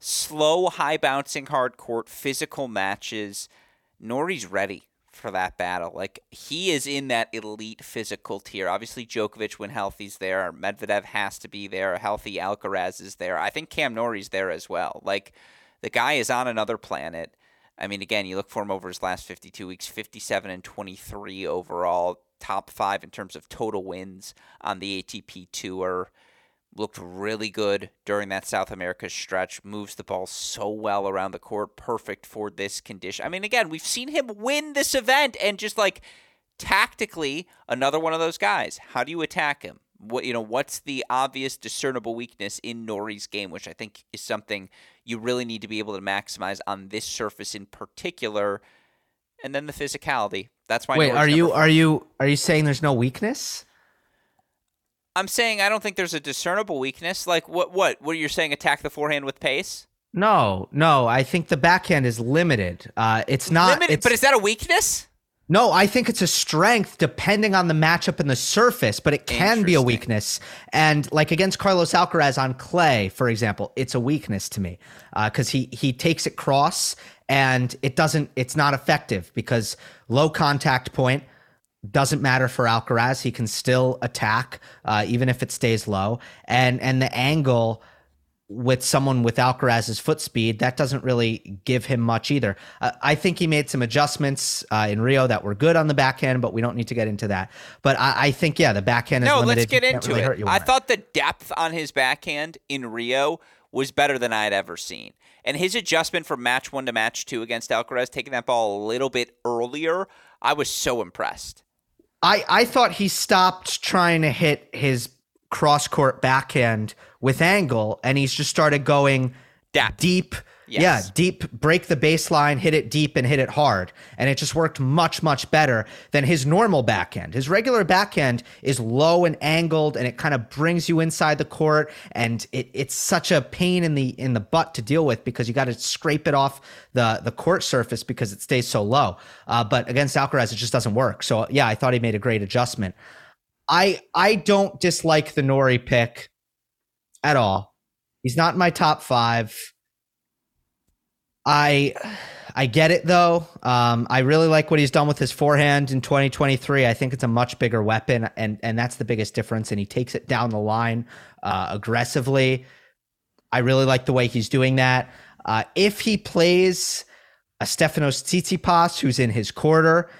Slow, high-bouncing, hard court, physical matches. Norrie's ready for that battle. Like, he is in that elite physical tier. Obviously, Djokovic, when healthy's there. Medvedev has to be there. Healthy Alcaraz is there. I think Cam Norrie's there as well. Like, the guy is on another planet. I mean, again, you look for him over his last fifty-two weeks, fifty-seven and twenty-three overall, top five in terms of total wins on the A T P Tour. Looked really good during that South America stretch. Moves the ball so well around the court. Perfect for this condition. I mean, again, we've seen him win this event and just like tactically, another one of those guys. How do you attack him? What, you know, what's the obvious discernible weakness in Norrie's game, which I think is something you really need to be able to maximize on this surface in particular. And then the physicality. That's why. Wait, Norrie's are you are you are you saying there's no weakness? I'm saying I don't think there's a discernible weakness. Like, what, what, what you're saying, attack the forehand with pace? No, no. I think the backhand is limited. Uh, it's not. Limited, it's, but is that a weakness? No, I think it's a strength depending on the matchup and the surface, but it can be a weakness. And like against Carlos Alcaraz on clay, for example, it's a weakness to me because uh, he, he takes it cross and it doesn't, it's not effective because low contact point. Doesn't matter for Alcaraz. He can still attack, uh, even if it stays low. And and the angle with someone with Alcaraz's foot speed, that doesn't really give him much either. Uh, I think he made some adjustments uh, in Rio that were good on the backhand, but we don't need to get into that. But I, I think, yeah, the backhand is no, limited. No, let's get into really it. I thought the depth on his backhand in Rio was better than I had ever seen. And his adjustment from match one to match two against Alcaraz, taking that ball a little bit earlier, I was so impressed. I, I thought he stopped trying to hit his cross-court backhand with angle, and he's just started going depth. deep. Yes. Yeah, deep, break the baseline, hit it deep, and hit it hard. And it just worked much, much better than his normal backhand. His regular backhand is low and angled, and it kind of brings you inside the court, and it, it's such a pain in the in the butt to deal with because you got to scrape it off the, the court surface because it stays so low. Uh, but against Alcaraz, it just doesn't work. So, yeah, I thought he made a great adjustment. I I don't dislike the Norrie pick at all. He's not in my top five. I I get it, though. Um, I really like what he's done with his forehand in twenty twenty-three. I think it's a much bigger weapon, and, and that's the biggest difference, and he takes it down the line uh, aggressively. I really like the way he's doing that. Uh, if he plays a Stefanos Tsitsipas, who's in his quarter,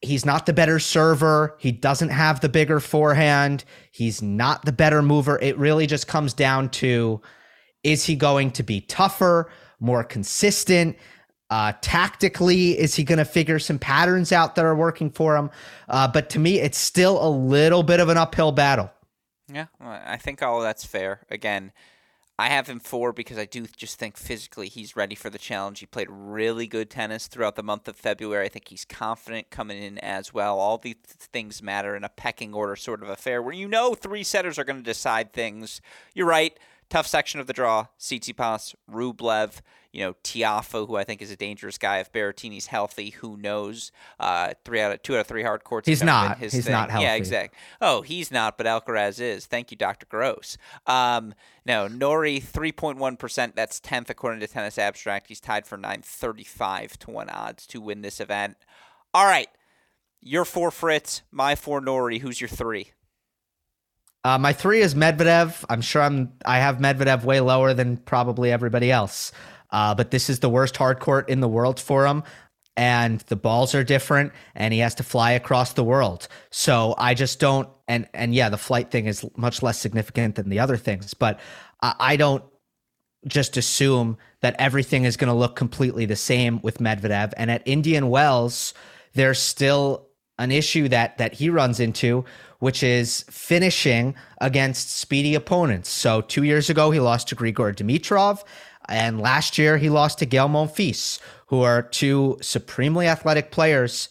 he's not the better server. He doesn't have the bigger forehand. He's not the better mover. It really just comes down to, is he going to be tougher, more consistent? Uh, tactically, is he going to figure some patterns out that are working for him? Uh, but to me, it's still a little bit of an uphill battle. Yeah, well, I think all of that's fair. Again, I have him four because I do just think physically he's ready for the challenge. He played really good tennis throughout the month of February. I think he's confident coming in as well. All these things matter in a pecking order sort of affair where you know three setters are going to decide things. You're right. Tough section of the draw, Tsitsipas, Rublev, you know, Tiafoe, who I think is a dangerous guy. If Berrettini's healthy, who knows? Uh, three out of two out of three hard courts. He's not. His he's thing. not healthy. Yeah, exactly. Oh, he's not, but Alcaraz is. Thank you, Doctor Gross. Um, no, Norrie, three point one percent. That's tenth according to Tennis Abstract. He's tied for nine thirty-five to one odds to win this event. All right. You're four Fritz, my four Norrie. Who's your three? Uh, my three is Medvedev. I'm sure I'm, I have Medvedev way lower than probably everybody else. Uh, but this is the worst hard court in the world for him. And the balls are different and he has to fly across the world. So I just don't, and, and yeah, the flight thing is much less significant than the other things, but I, I don't just assume that everything is going to look completely the same with Medvedev. And at Indian Wells, there's still an issue that, that he runs into, which is finishing against speedy opponents. So two years ago, he lost to Grigor Dimitrov, and last year he lost to Gael Monfils, who are two supremely athletic players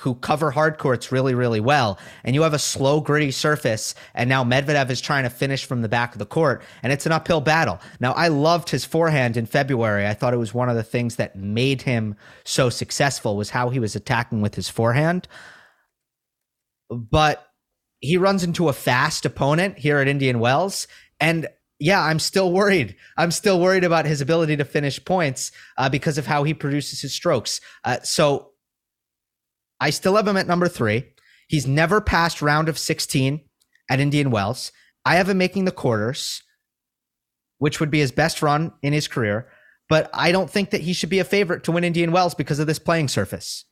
who cover hard courts really, really well, and you have a slow, gritty surface, and now Medvedev is trying to finish from the back of the court, and it's an uphill battle. Now, I loved his forehand in February. I thought it was one of the things that made him so successful was how he was attacking with his forehand. But he runs into a fast opponent here at Indian Wells, and yeah, I'm still worried. I'm still worried about his ability to finish points uh, because of how he produces his strokes. Uh, so I still have him at number three. He's never passed round of sixteen at Indian Wells. I have him making the quarters, which would be his best run in his career. But I don't think that he should be a favorite to win Indian Wells because of this playing surface.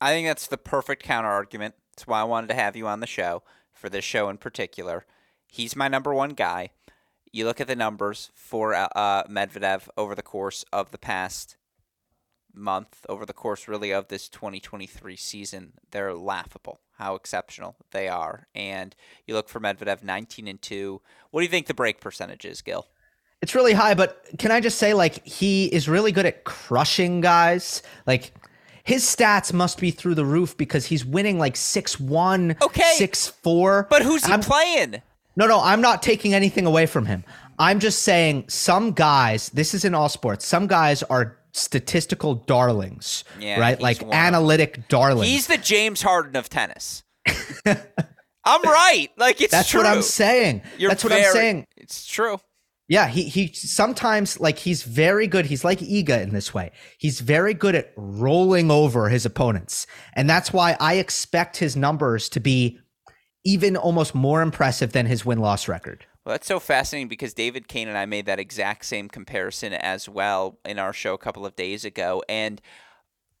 I think that's the perfect counter argument. That's why I wanted to have you on the show, for this show in particular. He's my number one guy. You look at the numbers for uh, Medvedev over the course of the past month, over the course really of this twenty twenty-three season, they're laughable how exceptional they are. And you look for Medvedev nineteen and two. What do you think the break percentage is, Gil? It's really high, but can I just say, like, he is really good at crushing guys. Like, his stats must be through the roof because he's winning like six one, okay. six four. But who's he I'm- playing? No, no, I'm not taking anything away from him. I'm just saying some guys, this is in all sports, some guys are statistical darlings, yeah, right? Like one. Analytic darlings. He's the James Harden of tennis. I'm right. Like, it's That's true. That's what I'm saying. You're That's very, what I'm saying. It's true. Yeah, he he sometimes, like, he's very good. He's like Iga in this way. He's very good at rolling over his opponents. And that's why I expect his numbers to be even almost more impressive than his win-loss record. Well, that's so fascinating because David Kane and I made that exact same comparison as well in our show a couple of days ago, and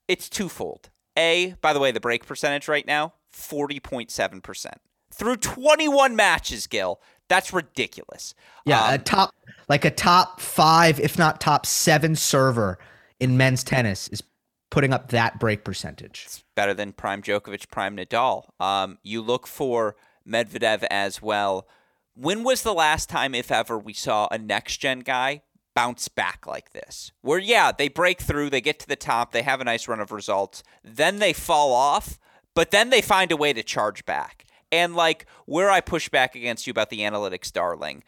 it's twofold. A, by the way, the break percentage right now, forty point seven percent. Through twenty-one matches, Gil, that's ridiculous. Yeah, um, a top, like a top five, if not top seven server in men's tennis is putting up that break percentage. It's better than prime Djokovic, prime Nadal. Um, you look for Medvedev as well. When was the last time, if ever, we saw a next-gen guy bounce back like this? Where, yeah, they break through, they get to the top, they have a nice run of results, then they fall off, but then they find a way to charge back. And, like, where I push back against you about the analytics, darling,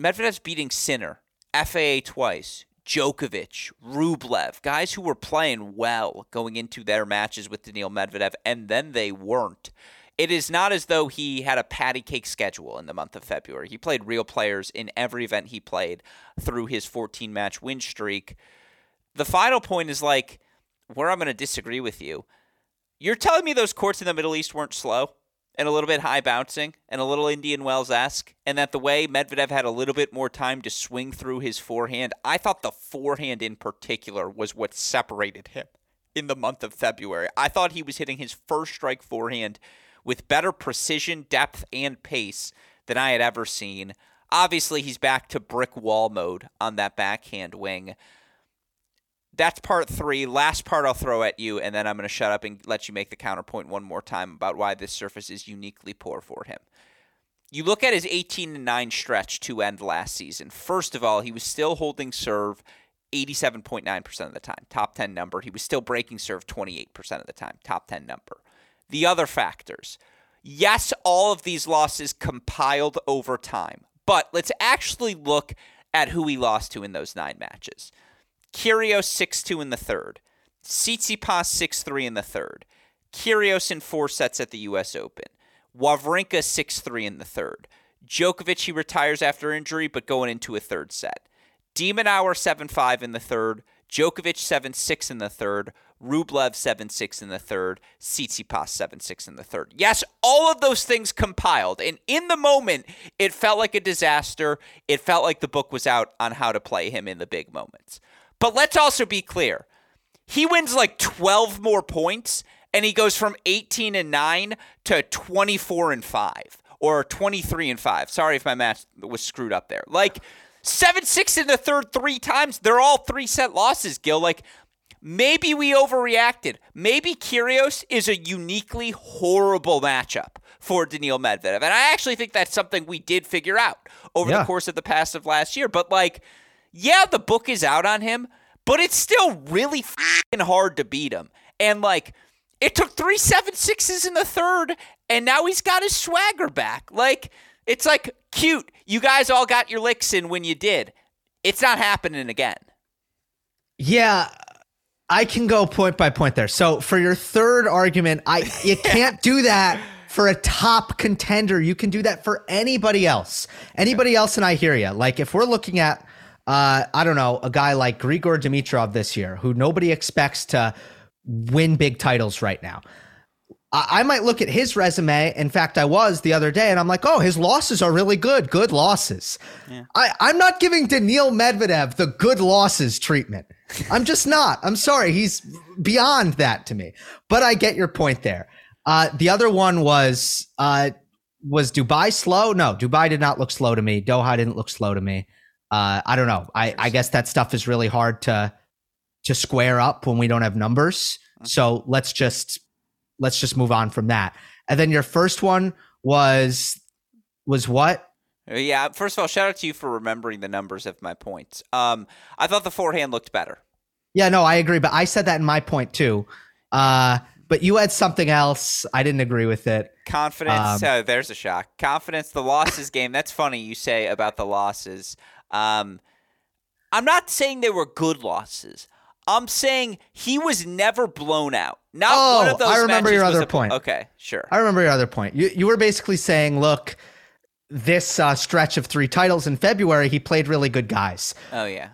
Medvedev's beating Sinner, F A A twice, Djokovic, Rublev, guys who were playing well going into their matches with Daniil Medvedev, and then they weren't. It is not as though he had a patty cake schedule in the month of February. He played real players in every event he played through his fourteen-match win streak. The final point is, like, where I'm going to disagree with you. You're telling me those courts in the Middle East weren't slow and a little bit high bouncing and a little Indian Wells-esque, and that the way Medvedev had a little bit more time to swing through his forehand, I thought the forehand in particular was what separated him in the month of February. I thought he was hitting his first strike forehand with better precision, depth, and pace than I had ever seen. Obviously, he's back to brick wall mode on that backhand wing. That's part three. Last part I'll throw at you, and then I'm going to shut up and let you make the counterpoint one more time about why this surface is uniquely poor for him. You look at his eighteen to nine stretch to end last season. First of all, he was still holding serve eighty-seven point nine percent of the time, top ten number. He was still breaking serve twenty-eight percent of the time, top ten number. The other factors. Yes, all of these losses compiled over time, but let's actually look at who he lost to in those nine matches. Kyrgios six two in the third. Tsitsipas six three in the third. Kyrgios in four sets at the U S Open. Wawrinka six three in the third. Djokovic, he retires after injury, but going into a third set. Demonauer seven five in the third. Djokovic seven six in the third. Rublev seven six in the third. Tsitsipas seven six in the third. Yes, all of those things compiled. And in the moment, it felt like a disaster. It felt like the book was out on how to play him in the big moments. But let's also be clear. He wins like twelve more points, and he goes from eighteen and nine to twenty-four and five or twenty-three and five. Sorry if my math was screwed up there. Like seven six in the third three times. They're all three-set losses, Gil. Like maybe we overreacted. Maybe Kyrgios is a uniquely horrible matchup for Daniil Medvedev. And I actually think that's something we did figure out over yeah. the course of the past of last year. But like yeah, the book is out on him, but it's still really f***ing hard to beat him. And, like, It took three seven sixes in the third, and now he's got his swagger back. Like, it's like, cute. You guys all got your licks in when you did. It's not happening again. Yeah, I can go point by point there. So for your third argument, I you can't do that for a top contender. You can do that for anybody else. Anybody else, and I hear you. Like, if we're looking at, uh, I don't know, a guy like Grigor Dimitrov this year, who nobody expects to win big titles right now. I might look at his resume. In fact, I was the other day, and I'm like, oh, his losses are really good. Good losses. Yeah. I, I'm not giving Daniil Medvedev the good losses treatment. I'm just not. I'm sorry. He's beyond that to me. But I get your point there. Uh, the other one was, uh, was Dubai slow? No, Dubai did not look slow to me. Doha didn't look slow to me. Uh, I don't know. I, I guess that stuff is really hard to to square up when we don't have numbers. So let's just... Let's just move on from that. And then your first one was was what? Yeah, first of all, shout out to you for remembering the numbers of my points. Um, I thought the forehand looked better. Yeah, no, I agree. But I said that in my point too. Uh, but you had something else. I didn't agree with it. Confidence. Um, oh, there's a shock. Confidence, the losses game. That's funny you say about the losses. Um, I'm not saying they were good losses. I'm saying he was never blown out. Not oh, one of those I remember your other a, point. Okay, sure. I remember your other point. You you were basically saying, look, this uh, stretch of three titles in February, he played really good guys. Oh, yeah.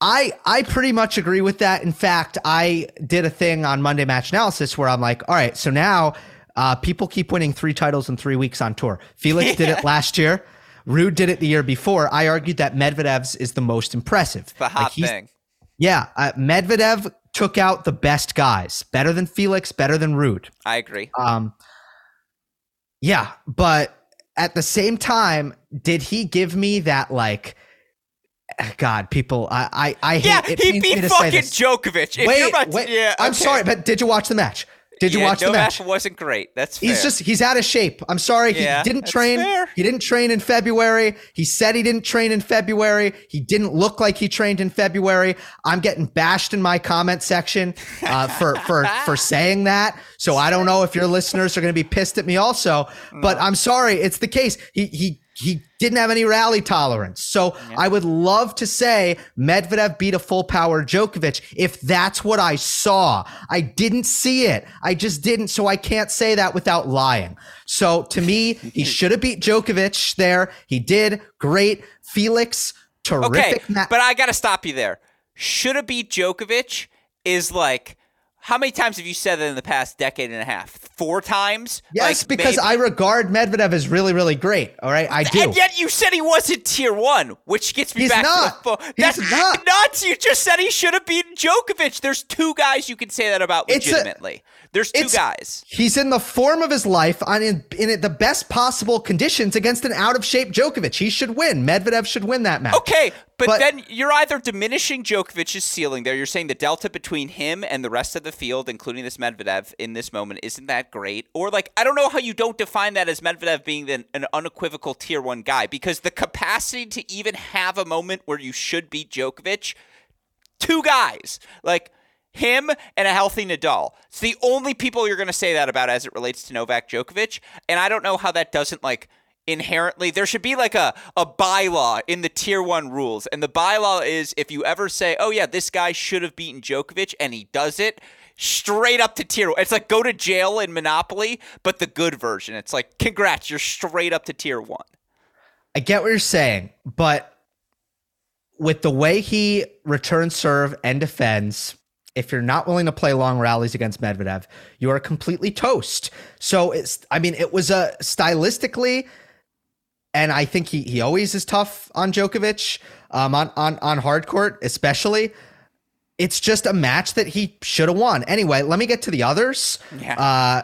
I, I pretty much agree with that. In fact, I did a thing on Monday Match Analysis where I'm like, all right, so now uh, people keep winning three titles in three weeks on tour. Felix yeah. did it last year. Ruud did it the year before. I argued that Medvedev's is the most impressive. It's the hot like, thing. Yeah, uh, Medvedev took out the best guys, better than Felix, better than Ruud. I agree. Um, yeah, but at the same time, did he give me that, like, God, people, I I, I hate yeah, it. Yeah, he beat fucking Djokovic. If wait, you're about to, wait, yeah, okay. I'm sorry, but did you watch the match? Did you yeah, watch no the match? match? Wasn't great. That's fair. He's just he's out of shape. I'm sorry. Yeah, he didn't train. Fair. He didn't train in February. He said he didn't train in February. He didn't look like he trained in February. I'm getting bashed in my comment section uh, for for for saying that. So I don't know if your listeners are going to be pissed at me also. But I'm sorry, it's the case. He he he didn't have any rally tolerance. So yeah. I would love to say Medvedev beat a full power Djokovic if that's what I saw. I didn't see it. I just didn't. So I can't say that without lying. So to me, he should have beat Djokovic there. He did. Great. Felix, terrific. Okay, ma- but I got to stop you there. Should have beat Djokovic is like, how many times have you said that in the past decade and a half? Four times? Yes, like, because maybe. I regard Medvedev as really, really great. All right, I do. And yet you said he wasn't tier one, which gets me He's back not. to the phone. That's not. nuts. You just said he should have beaten Djokovic. There's two guys you can say that about legitimately. A, There's two guys. He's in the form of his life on in, in the best possible conditions against an out-of-shape Djokovic. He should win. Medvedev should win that match. Okay. But, but then you're either diminishing Djokovic's ceiling there. You're saying the delta between him and the rest of the field, including this Medvedev in this moment, isn't that great? Or, like, I don't know how you don't define that as Medvedev being the, an unequivocal tier one guy, because the capacity to even have a moment where you should beat Djokovic, two guys, like him and a healthy Nadal. It's the only people you're going to say that about as it relates to Novak Djokovic. And I don't know how that doesn't, like, inherently, there should be like a, a bylaw in the tier one rules. And the bylaw is if you ever say, oh yeah, this guy should have beaten Djokovic and he does it, straight up to tier one. It's like go to jail in Monopoly, but the good version. It's like, congrats, you're straight up to tier one. I get what you're saying, but with the way he returns serve and defends, if you're not willing to play long rallies against Medvedev, you are completely toast. So it's, I mean, it was a stylistically, and I think he he always is tough on Djokovic, um, on, on, on hard court especially. It's just a match that he should have won. Anyway, let me get to the others. Yeah. Uh,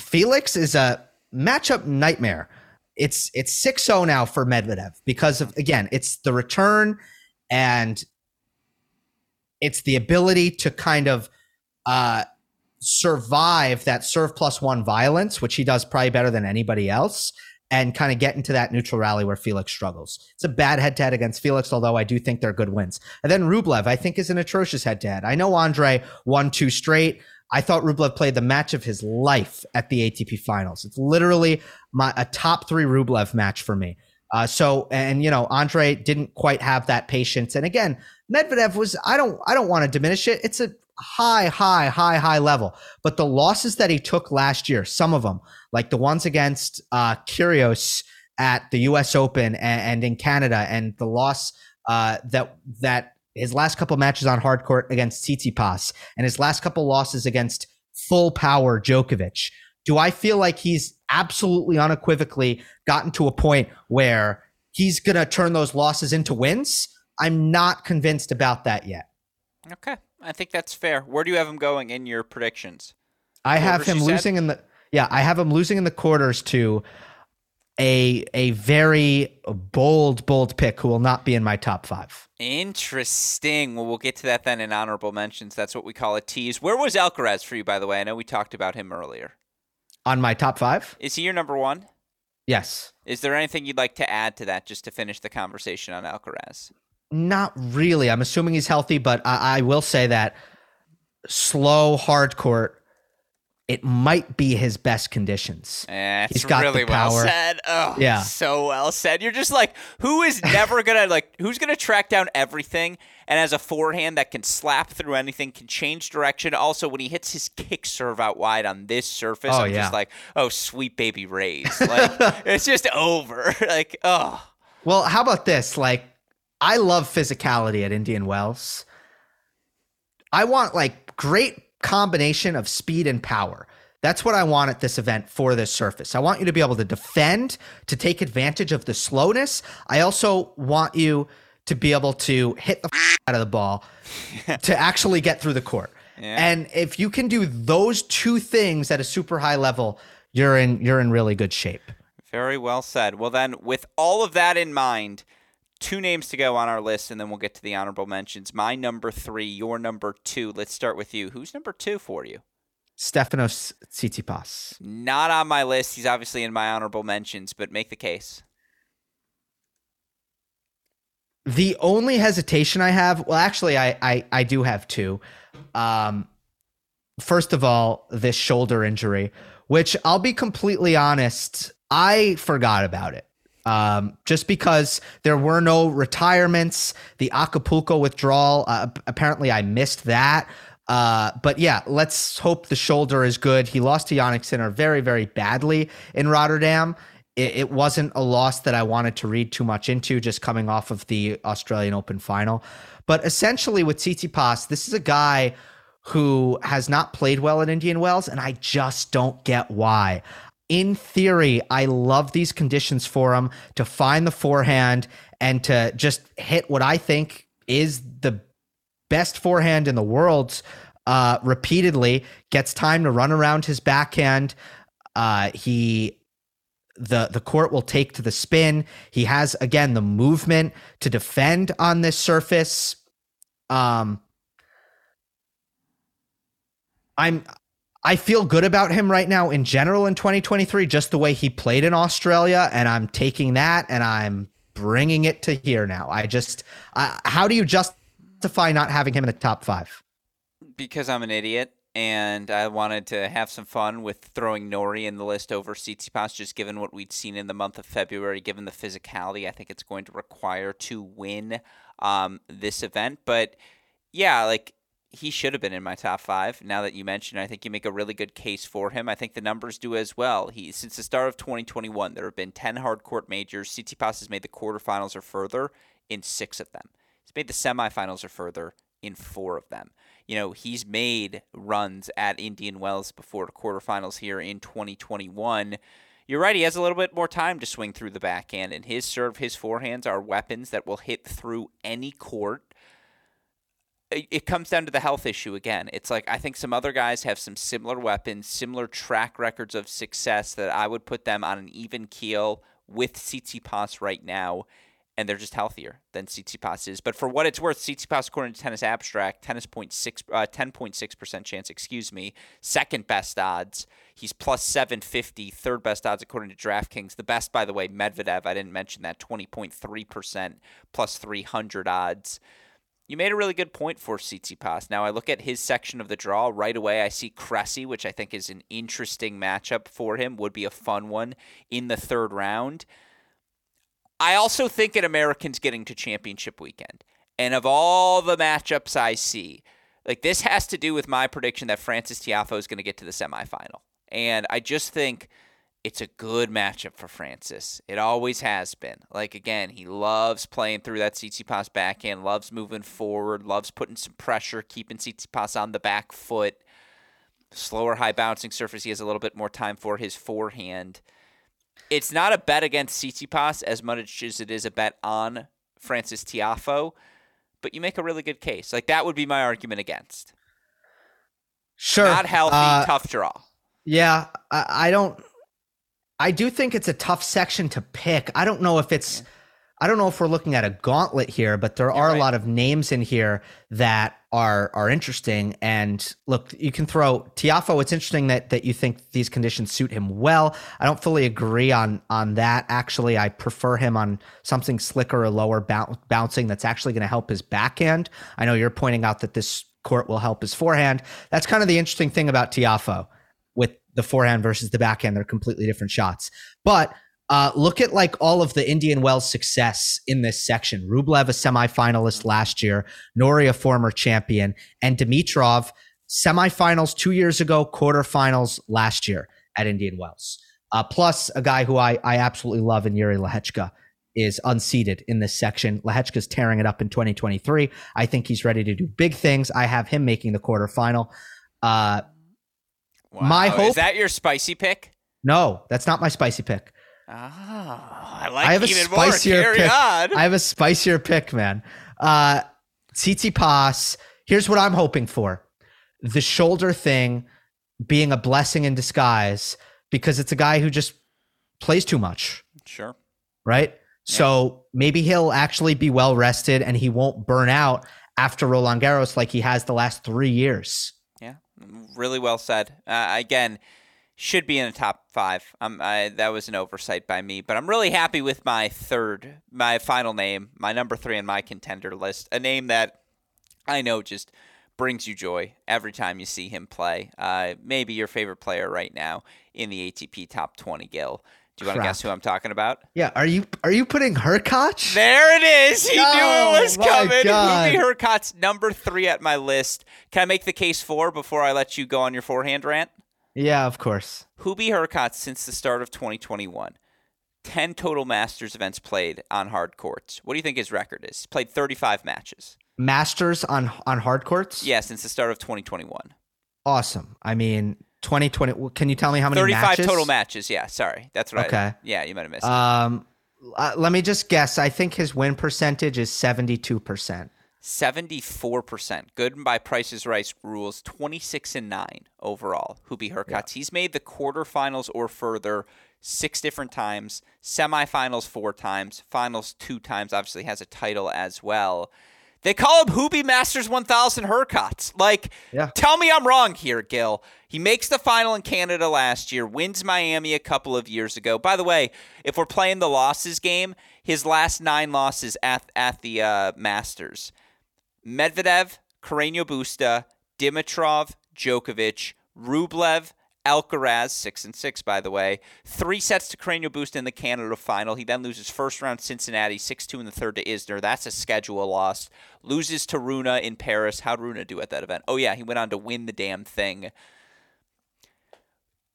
Felix is a matchup nightmare. It's it's six oh now for Medvedev because, of again, it's the return and it's the ability to kind of uh, survive that serve plus one violence, which he does probably better than anybody else, and kind of get into that neutral rally where Felix struggles. It's a bad head-to-head against Felix, although I do think they're good wins. And then Rublev, I think, is an atrocious head-to-head. I know Andre won two straight. I thought Rublev played the match of his life at the A T P Finals. It's literally my a top three Rublev match for me. Uh, so, and you know, Andre didn't quite have that patience. And again, Medvedev was, I don't, I don't want to diminish it. It's a high, high, high, high level, but the losses that he took last year, some of them, like the ones against uh, Kyrgios at the U S Open and, and in Canada, and the loss uh, that, that his last couple matches on hard court against Tsitsipas, and his last couple losses against full power Djokovic. Do I feel like he's absolutely unequivocally gotten to a point where he's going to turn those losses into wins? I'm not convinced about that yet. Okay. I think that's fair. Where do you have him going in your predictions? I have him losing in the, yeah, I have him losing in the quarters to a, a very bold, bold pick who will not be in my top five. Interesting. Well, we'll get to that then in honorable mentions. That's what we call a tease. Where was Alcaraz for you, by the way? I know we talked about him earlier. On my top five? Is he your number one? Yes. Is there anything you'd like to add to that just to finish the conversation on Alcaraz? Not really. I'm assuming he's healthy, but I, I will say that slow hard court, it might be his best conditions. Eh, he's got really the power. Well said. Oh, yeah. So well said. You're just like, who is never going to like, who's going to track down everything and has a forehand that can slap through anything, can change direction. Also, when he hits his kick serve out wide on this surface, oh, I'm yeah. just like, oh, sweet baby Rays. Like, it's just over. Like, oh. Well, how about this? Like, I love physicality at Indian Wells. I want like great combination of speed and power. That's what I want at this event for this surface. I want you to be able to defend, to take advantage of the slowness. I also want you to be able to hit the f- out of the ball to actually get through the court. Yeah. And if you can do those two things at a super high level, you're in you're in really good shape. Very well said. Well then, with all of that in mind, two names to go on our list, and then we'll get to the honorable mentions. My number three, your number two. Let's start with you. Who's number two for you? Stefanos Tsitsipas. Not on my list. He's obviously in my honorable mentions, but make the case. The only hesitation I have, well, actually, I I, I do have two. Um, first of all, this shoulder injury, which I'll be completely honest, I forgot about it. Um, just because there were no retirements, the Acapulco withdrawal, uh, apparently I missed that. Uh, but yeah, let's hope the shoulder is good. He lost to Jannik Sinner very, very badly in Rotterdam. It, it wasn't a loss that I wanted to read too much into, just coming off of the Australian Open final. But essentially with Tsitsipas, this is a guy who has not played well at Indian Wells, and I just don't get why. In theory, I love these conditions for him to find the forehand and to just hit what I think is the best forehand in the world uh, repeatedly, gets time to run around his backhand. Uh, he the the court will take to the spin. He has, again, the movement to defend on this surface. Um, I'm... I feel good about him right now in general in twenty twenty-three, just the way he played in Australia, and I'm taking that and I'm bringing it to here now. I just, I, how do you justify not having him in the top five? Because I'm an idiot and I wanted to have some fun with throwing Norrie in the list over Tsitsipas, just given what we'd seen in the month of February, given the physicality I think it's going to require to win um, this event. But yeah, like, he should have been in my top five. Now that you mentioned, I think you make a really good case for him. I think the numbers do as well. He, since the start of twenty twenty-one, there have been ten hard court majors. Tsitsipas has made the quarterfinals or further in six of them. He's made the semifinals or further in four of them. You know, he's made runs at Indian Wells before the quarterfinals here in twenty twenty-one. You're right. He has a little bit more time to swing through the backhand, and his serve, his forehands are weapons that will hit through any court. It comes down to the health issue again. It's like, I think some other guys have some similar weapons, similar track records of success that I would put them on an even keel with Tsitsipas right now, and they're just healthier than Tsitsipas is. But for what it's worth, Tsitsipas, according to Tennis Abstract, tennis point six, uh, ten point six percent chance, excuse me, second best odds. He's plus seven fifty, third best odds according to DraftKings. The best, by the way, Medvedev, I didn't mention that, twenty point three percent, plus three hundred odds. You made a really good point for Tsitsipas. Now I look at his section of the draw right away. I see Cressy, which I think is an interesting matchup for him, would be a fun one in the third round. I also think an American's getting to championship weekend. And of all the matchups I see, like this has to do with my prediction that Frances Tiafoe is going to get to the semifinal. And I just think it's a good matchup for Francis. It always has been. Like, again, he loves playing through that Tsitsipas backhand, loves moving forward, loves putting some pressure, keeping Tsitsipas on the back foot. Slower high bouncing surface, he has a little bit more time for his forehand. It's not a bet against Tsitsipas as much as it is a bet on Frances Tiafoe, but you make a really good case. Like, that would be my argument against. Sure. Not healthy, uh, tough draw. Yeah, I, I don't... I do think it's a tough section to pick. I don't know if it's, yeah. I don't know if we're looking at a gauntlet here, but there You're are right. a lot of names in here that are are interesting. And look, you can throw Tiafoe. It's interesting that that you think these conditions suit him well. I don't fully agree on on that. Actually, I prefer him on something slicker or lower boun- bouncing that's actually going to help his backhand. I know you're pointing out that this court will help his forehand. That's kind of the interesting thing about Tiafoe. With the forehand versus the backhand, they're completely different shots. But uh, look at like all of the Indian Wells success in this section. Rublev, a semifinalist last year, Norrie, a former champion, and Dimitrov, semifinals two years ago, quarterfinals last year at Indian Wells. Uh, plus a guy who I, I absolutely love in Yuri Lehechka is unseeded in this section. Lehechka's tearing it up in twenty twenty-three. I think he's ready to do big things. I have him making the quarterfinal. Uh, Wow. My hope, is that your spicy pick? No, that's not my spicy pick. Ah, I like I have even a spicier more. Carry pick. On. I have a spicier pick, man. Uh, Tsitsipas. Here's what I'm hoping for: the shoulder thing being a blessing in disguise because it's a guy who just plays too much. Sure. Right. Yeah. So maybe he'll actually be well rested and he won't burn out after Roland Garros like he has the last three years. Really well said. Uh, again, should be in the top five. Um, I, that was an oversight by me, but I'm really happy with my third, my final name, my number three on my contender list, a name that I know just brings you joy every time you see him play. Uh, maybe your favorite player right now in the A T P top twenty, Gil. Do you want to guess who I'm talking about? Yeah, are you are you putting Hurkacz? There it is. He no, knew it was coming. Hubert Hurkacz, number three at my list. Can I make the case for before I let you go on your forehand rant? Yeah, of course. Hubert Hurkacz, since the start of twenty twenty-one, ten total Masters events played on hard courts. What do you think his record is? He played thirty-five matches. Masters on on hard courts? Yeah, since the start of twenty twenty-one. Awesome. I mean... twenty twenty. Can you tell me how many thirty-five matches? Total matches. Yeah, sorry. That's right. Okay. I, yeah, you might have missed it. Um, uh, let me just guess. I think his win percentage is seventy-two percent. seventy-four percent. Good by Price is Right rules. twenty-six and nine overall. Hubert Hurkacz. Yeah. He's made the quarterfinals or further six different times, semifinals four times, finals two times. Obviously has a title as well. They call him Hubie Masters one thousand Hurkacz. Like, yeah. Tell me I'm wrong here, Gil. He makes the final in Canada last year, wins Miami a couple of years ago. By the way, if we're playing the losses game, his last nine losses at at the uh, Masters. Medvedev, Carreño Busta, Dimitrov, Djokovic, Rublev, Alcaraz, six and six, by the way. Three sets to Carreño Busta in the Canada final. He then loses first round Cincinnati, six two in the third to Isner. That's a schedule loss. Loses to Rune in Paris. How'd Rune do at that event? Oh, yeah, he went on to win the damn thing.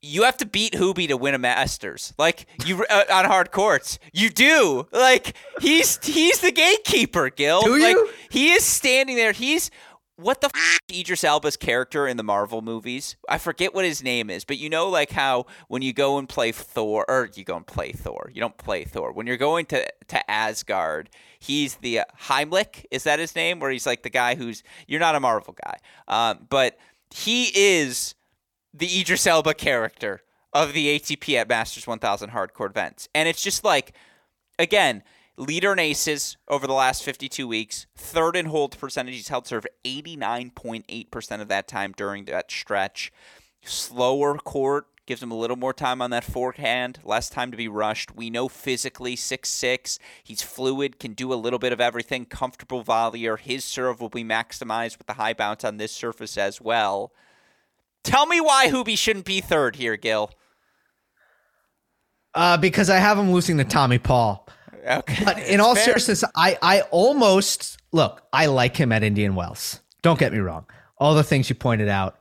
You have to beat Hubie to win a Masters, like you uh, on hard courts. You do, like he's he's the gatekeeper, Gil. Do like, you? He is standing there. He's What the f*** Idris Elba's character in the Marvel movies? I forget what his name is, but you know like how when you go and play Thor, or you go and play Thor, you don't play Thor. When you're going to, to Asgard, he's the uh, Heimlich, is that his name? Where he's like the guy who's, you're not a Marvel guy, um, but he is the Idris Elba character of the A T P at Masters one thousand hardcore events. And it's just like, again, leader in aces over the last fifty-two weeks, third in hold percentage. He's held serve eighty-nine point eight percent of that time during that stretch. slower court, gives him a little more time on that forehand, less time to be rushed. We know physically, six six, he's fluid, can do a little bit of everything, comfortable volleyer. His serve will be maximized with the high bounce on this surface as well. Tell me why Hubie shouldn't be third here, Gil. Uh, because I have him losing to Tommy Paul. Okay. But in all fair. seriousness, I, I almost, look, I like him at Indian Wells. Don't get me wrong. All the things you pointed out,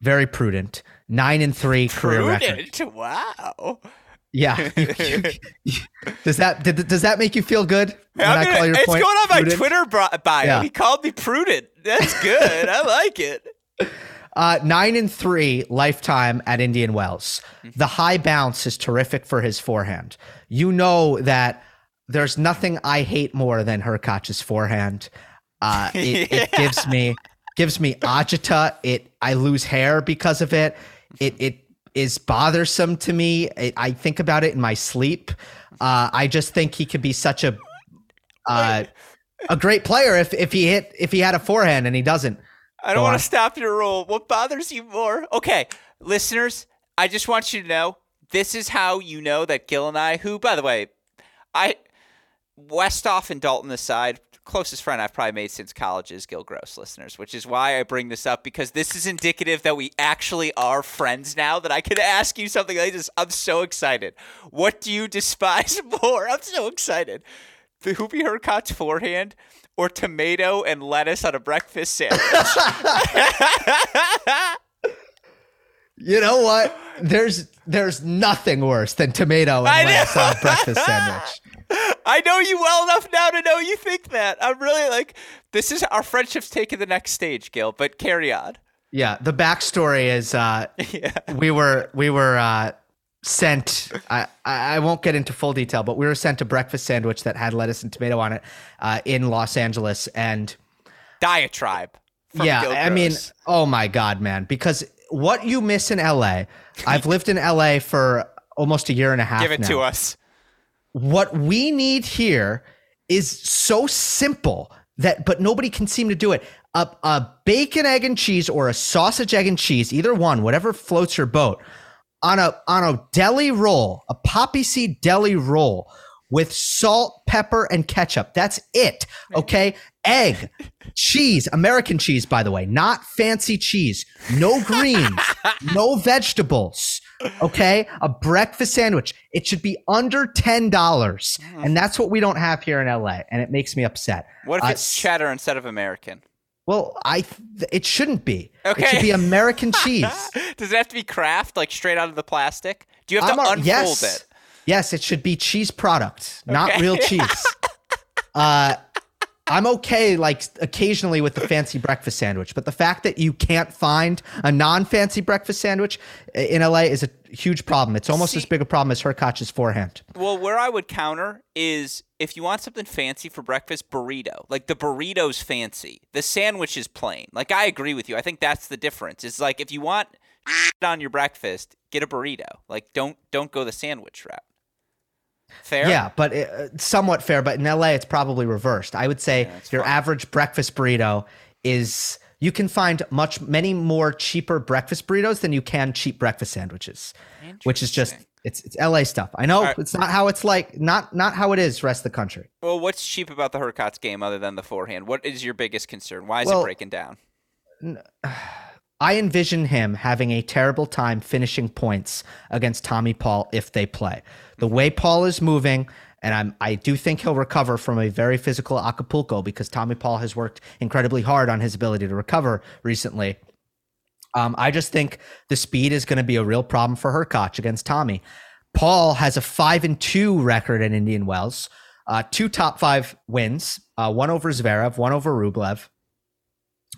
very prudent. Nine and three career record. Prudent? Wow. Yeah. does that did, does that make you feel good? When I gonna, I call your it's point going on prudent? My Twitter bio. Yeah. He called me prudent. That's good. I like it. Uh, nine and three lifetime at Indian Wells. The high bounce is terrific for his forehand. You know that there's nothing I hate more than Hurkacz's forehand. Uh, it, yeah. it gives me gives me agita. It I lose hair because of it. It it is bothersome to me. It, I think about it in my sleep. Uh, I just think he could be such a uh, a great player if if he hit if he had a forehand and he doesn't. I don't want to stop your roll. What bothers you more? Okay, listeners, I just want you to know, this is how you know that Gil and I, who, by the way, I Westhoff and Dalton aside, closest friend I've probably made since college is Gil Gross, listeners, which is why I bring this up, because this is indicative that we actually are friends now, that I could ask you something like this. I'm so excited. What do you despise more? I'm so excited. The Hubie Hurkacz forehand or tomato and lettuce on a breakfast sandwich. You know what? There's there's nothing worse than tomato and lettuce on a breakfast sandwich. I know you well enough now to know you think that. I'm really like, this is our friendship's taking the next stage, Gil, but carry on. Yeah, the backstory is uh, yeah. we were we were uh, sent, I, I won't get into full detail, but we were sent a breakfast sandwich that had lettuce and tomato on it uh, in Los Angeles. And diatribe. From yeah. Gil Gross. I mean, oh my God, man, because what you miss in L A, I've lived in L A for almost a year and a half. Give it now. to us. What we need here is so simple that, but nobody can seem to do it. A, a bacon, egg and cheese or a sausage, egg and cheese, either one, whatever floats your boat. On a on a deli roll, a poppy seed deli roll with salt, pepper, and ketchup. That's it, okay? Egg, cheese, American cheese, by the way, not fancy cheese. No greens, no vegetables, okay? A breakfast sandwich. It should be under ten dollars, and that's what we don't have here in L A, and it makes me upset. What if it's uh, cheddar instead of American? Well, I th- it shouldn't be. Okay. It should be American cheese. Does it have to be Kraft, like straight out of the plastic? Do you have I'm to a, unfold yes. it? Yes, it should be cheese product, okay. Not real cheese. uh, I'm okay, like, occasionally with the fancy breakfast sandwich, but the fact that you can't find a non-fancy breakfast sandwich in L A is a huge problem. It's almost See, as big a problem as Hurkacz's forehand. Well, where I would counter is if you want something fancy for breakfast, burrito. Like, the burrito's fancy. The sandwich is plain. Like, I agree with you. I think that's the difference. It's like, if you want on your breakfast, get a burrito. Like, don't don't go the sandwich route. Fair? Yeah, but it, uh, somewhat fair. But in L A, it's probably reversed. I would say yeah, your fine. average breakfast burrito is you can find much many more cheaper breakfast burritos than you can cheap breakfast sandwiches, which is just it's it's L A stuff. I know right. It's not how it's like, not not how it is rest of the country. Well, what's cheap about the Hurkacz game other than the forehand? What is your biggest concern? Why is well, it breaking down? N- I envision him having a terrible time finishing points against Tommy Paul if they play. The way Paul is moving, and I'm, I do think he'll recover from a very physical Acapulco because Tommy Paul has worked incredibly hard on his ability to recover recently. Um, I just think the speed is going to be a real problem for Hurkacz against Tommy. Paul has a five and two record in Indian Wells, uh, two top five wins, uh, one over Zverev, one over Rublev.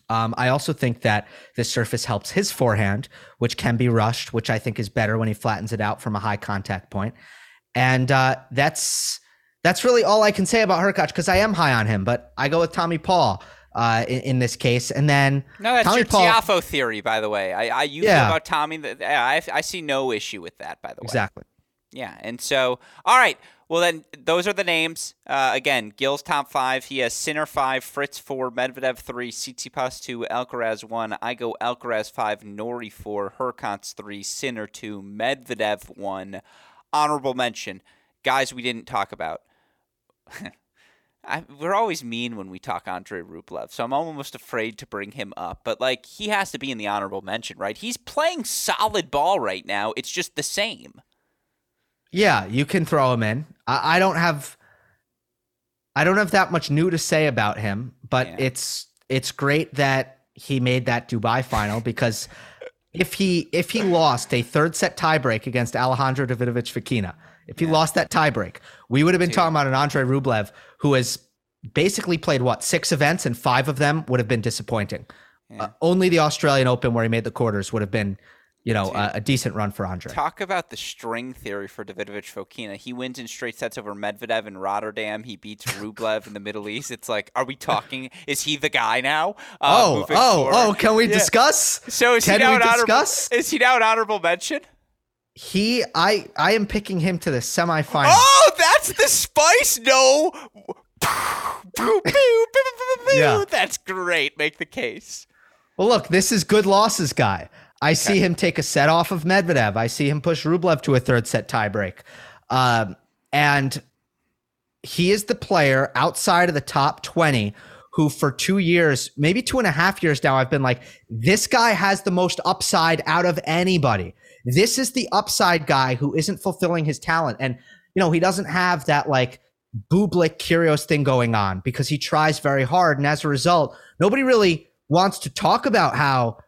Um, I also think that this surface helps his forehand, which can be rushed, which I think is better when he flattens it out from a high contact point. And uh, that's that's really all I can say about Hurkacz because I am high on him, but I go with Tommy Paul uh, in, in this case. And then no, that's Tommy your Paul, Tiafoe theory, by the way. I, I you yeah. about Tommy. I I see no issue with that, by the way. Exactly. Yeah, and so, all right. Well, then, those are the names. Uh, again, Gil's top five. He has Sinner five, Fritz four, Medvedev three, Tsitsipas two, Alcaraz one. I go Alcaraz five, Norrie four, Hurkacz three, Sinner two, Medvedev one. Honorable mention. Guys we didn't talk about. I, we're always mean when we talk Andrey Rublev, so I'm almost afraid to bring him up. But, like, he has to be in the honorable mention, right? He's playing solid ball right now. It's just the same. Yeah, you can throw him in. I, I don't have, I don't have that much new to say about him, but yeah. it's it's great that he made that Dubai final because if he if he lost a third set tiebreak against Alejandro Davidovich Fekina, if he yeah. lost that tiebreak, we would have been Dude. talking about an Andrey Rublev who has basically played what six events and five of them would have been disappointing. Yeah. Uh, only the Australian Open where he made the quarters would have been. You know, a, a decent run for Andre. Talk about the string theory for Davidovich Fokina. He wins in straight sets over Medvedev in Rotterdam. He beats Rublev in the Middle East. It's like, are we talking? Is he the guy now? Uh, oh, oh, forward. oh, can we yeah. discuss? So is can he now we an discuss? Is he now an honorable mention? He, I, I am picking him to the semifinals. Oh, that's the spice. No. yeah. That's great. Make the case. Well, look, this is good losses guy. I okay. see him take a set off of Medvedev. I see him push Rublev to a third set tiebreak. Um, and he is the player outside of the top twenty who for two years, maybe two and a half years now, I've been like, this guy has the most upside out of anybody. This is the upside guy who isn't fulfilling his talent. And, you know, he doesn't have that like Bublik Kyrgios thing going on because he tries very hard. And as a result, nobody really wants to talk about how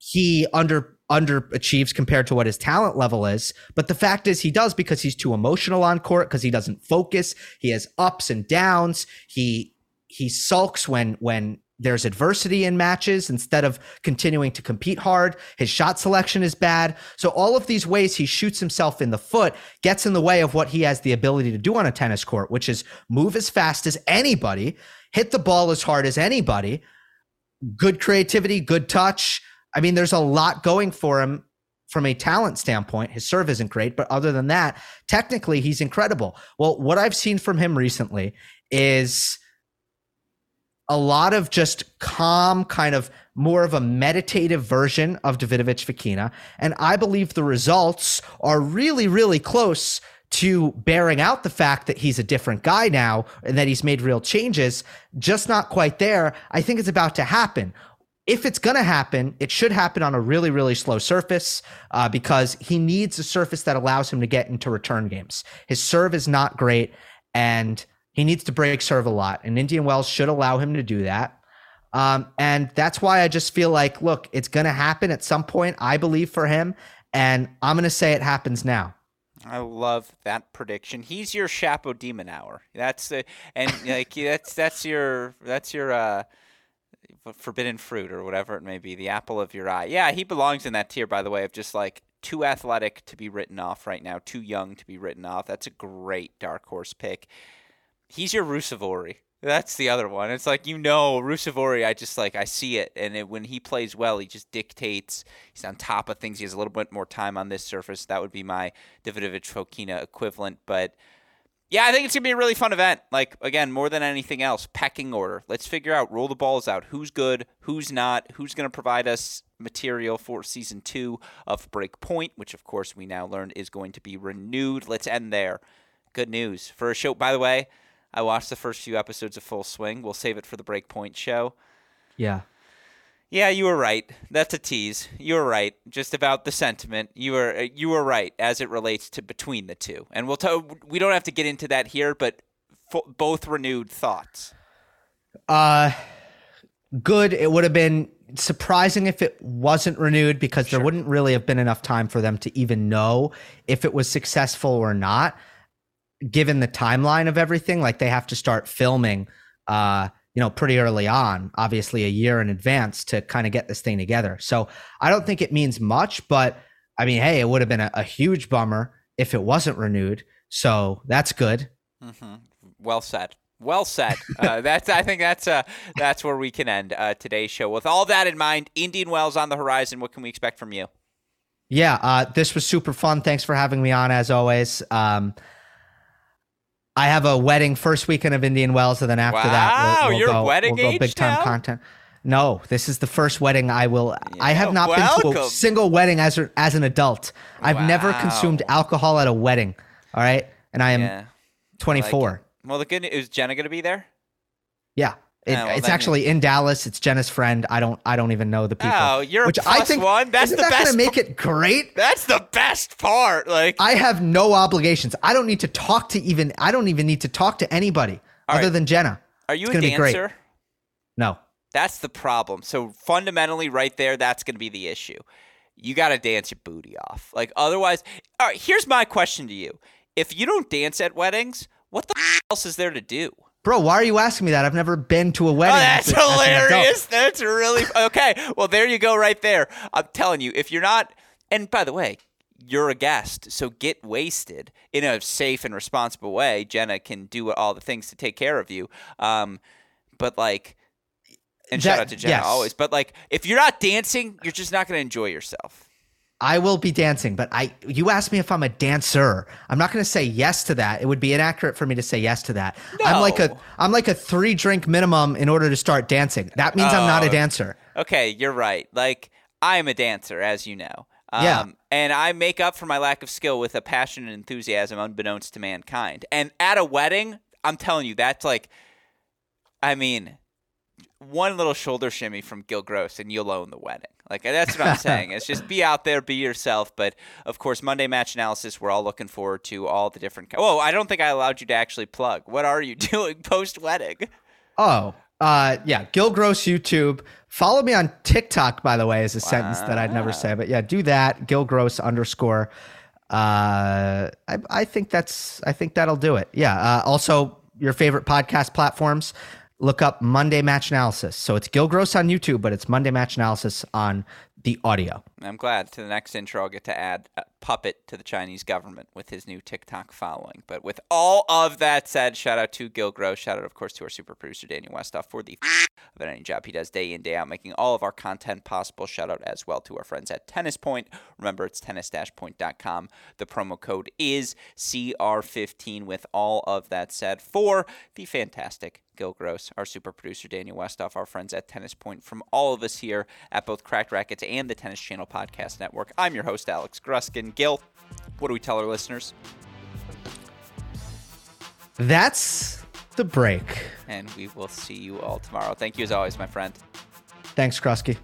he under underachieves compared to what his talent level is. But the fact is he does because he's too emotional on court, because he doesn't focus. He has ups and downs. He he sulks when when there's adversity in matches instead of continuing to compete hard. His shot selection is bad. So all of these ways he shoots himself in the foot gets in the way of what he has the ability to do on a tennis court, which is move as fast as anybody, hit the ball as hard as anybody, good creativity, good touch. I mean, there's a lot going for him from a talent standpoint. His serve isn't great, but other than that, technically he's incredible. Well, what I've seen from him recently is a lot of just calm, kind of more of a meditative version of Davidovich Fokina. And I believe the results are really, really close to bearing out the fact that he's a different guy now and that he's made real changes, just not quite there. I think it's about to happen. If it's going to happen, it should happen on a really, really slow surface uh, because he needs a surface that allows him to get into return games. His serve is not great, and he needs to break serve a lot, and Indian Wells should allow him to do that. Um, and that's why I just feel like, look, it's going to happen at some point, I believe, for him, and I'm going to say it happens now. I love that prediction. He's your Chapeau Demon Hour. That's the and like that's that's your that's your uh forbidden fruit or whatever it may be, the apple of your eye. Yeah, he belongs in that tier, by the way, of just like too athletic to be written off right now, too young to be written off. That's a great dark horse pick. He's your Rusevori. That's the other one. It's like, you know, Rusevori, I just like, I see it. And it, when he plays well, he just dictates. He's on top of things. He has a little bit more time on this surface. That would be my Davidovich Fokina equivalent. But yeah, I think it's going to be a really fun event. Like, again, more than anything else, pecking order. Let's figure out, roll the balls out. Who's good, who's not, who's going to provide us material for season two of Breakpoint, which, of course, we now learned is going to be renewed. Let's end there. Good news. For a show, by the way, I watched the first few episodes of Full Swing. We'll save it for the Breakpoint show. Yeah. Yeah, you were right. That's a tease. You were right. Just about the sentiment. You were you were right as it relates to between the two. And we'll t- we don't have to get into that here, but f- both renewed thoughts. Uh, good. It would have been surprising if it wasn't renewed because sure. there wouldn't really have been enough time for them to even know if it was successful or not, given the timeline of everything. Like they have to start filming uh you know, pretty early on, obviously a year in advance to kind of get this thing together. So I don't think it means much, but I mean, hey, it would have been a, a huge bummer if it wasn't renewed. So that's good. Mm-hmm. Well said. Well said. Uh, that's. I think that's uh, that's where we can end uh, today's show. With all that in mind, Indian Wells on the horizon. What can we expect from you? Yeah, uh, this was super fun. Thanks for having me on, as always. Um, I have a wedding first weekend of Indian Wells, and then after wow, that, we'll, we'll you're go, wedding we'll go big time now? Content. No, this is the first wedding I will. Yeah, I have not welcome. been to a single wedding as as an adult. I've wow. never consumed alcohol at a wedding. All right, and I am yeah. twenty-four. I like it. Well, the good news is Jenna going to be there. Yeah. It, oh, well, it's actually in Dallas. It's Jenna's friend. I don't. I don't even know the people. Oh, you're which a plus I think, one. That's isn't the that best. Gonna make it great. That's the best part. Like I have no obligations. I don't need to talk to even. I don't even need to talk to anybody other right. than Jenna. Are you it's a dancer? No. That's the problem. So fundamentally, right there, that's going to be the issue. You got to dance your booty off. Like otherwise. All right. Here's my question to you: if you don't dance at weddings, what the f- else is there to do? Bro, why are you asking me that? I've never been to a wedding. Oh, that's after, hilarious. That's really – okay. Well, there you go right there. I'm telling you, if you're not – and by the way, you're a guest, so get wasted in a safe and responsible way. Jenna can do all the things to take care of you. Um, but like – and that, shout out to Jenna yes. always. But like if you're not dancing, you're just not going to enjoy yourself. I will be dancing, but I. You asked me if I'm a dancer. I'm not going to say yes to that. It would be inaccurate for me to say yes to that. No. I'm like a I'm like a three drink minimum in order to start dancing. That means oh. I'm not a dancer. Okay, you're right. Like I am a dancer, as you know. Um, yeah. And I make up for my lack of skill with a passion and enthusiasm unbeknownst to mankind. And at a wedding, I'm telling you, that's like, I mean, one little shoulder shimmy from Gil Gross and you'll own the wedding. Like that's what I'm saying. It's just be out there, be yourself. But of course, Monday Match Analysis, we're all looking forward to all the different. Oh, I don't think I allowed you to actually plug. What are you doing post wedding? Oh, uh, yeah, Gil Gross YouTube. Follow me on TikTok, by the way, is a wow. sentence that I'd never say. But yeah, do that. Gil Gross underscore. Uh, I, I think that's. I think that'll do it. Yeah. Uh, also, your favorite podcast platforms. Look up Monday Match Analysis. So it's Gil Gross on YouTube, but it's Monday Match Analysis on the audio. I'm glad. To the next intro, I'll get to add a puppet to the Chinese government with his new TikTok following. But with all of that said, shout out to Gil Gross. Shout out, of course, to our super producer, Daniel Westhoff, for the f- of any job he does day in, day out, making all of our content possible. Shout out as well to our friends at Tennis Point. Remember, it's tennis dash point dot com. The promo code is C R fifteen. With all of that said, for the fantastic Gil Gross, our super producer, Daniel Westhoff, our friends at Tennis Point, from all of us here at both Cracked Racquets and the Tennis Channel Podcast Network. I'm your host, Alex Gruskin. Gil, what do we tell our listeners? That's the break. And we will see you all tomorrow. Thank you as always, my friend. Thanks, Grusky.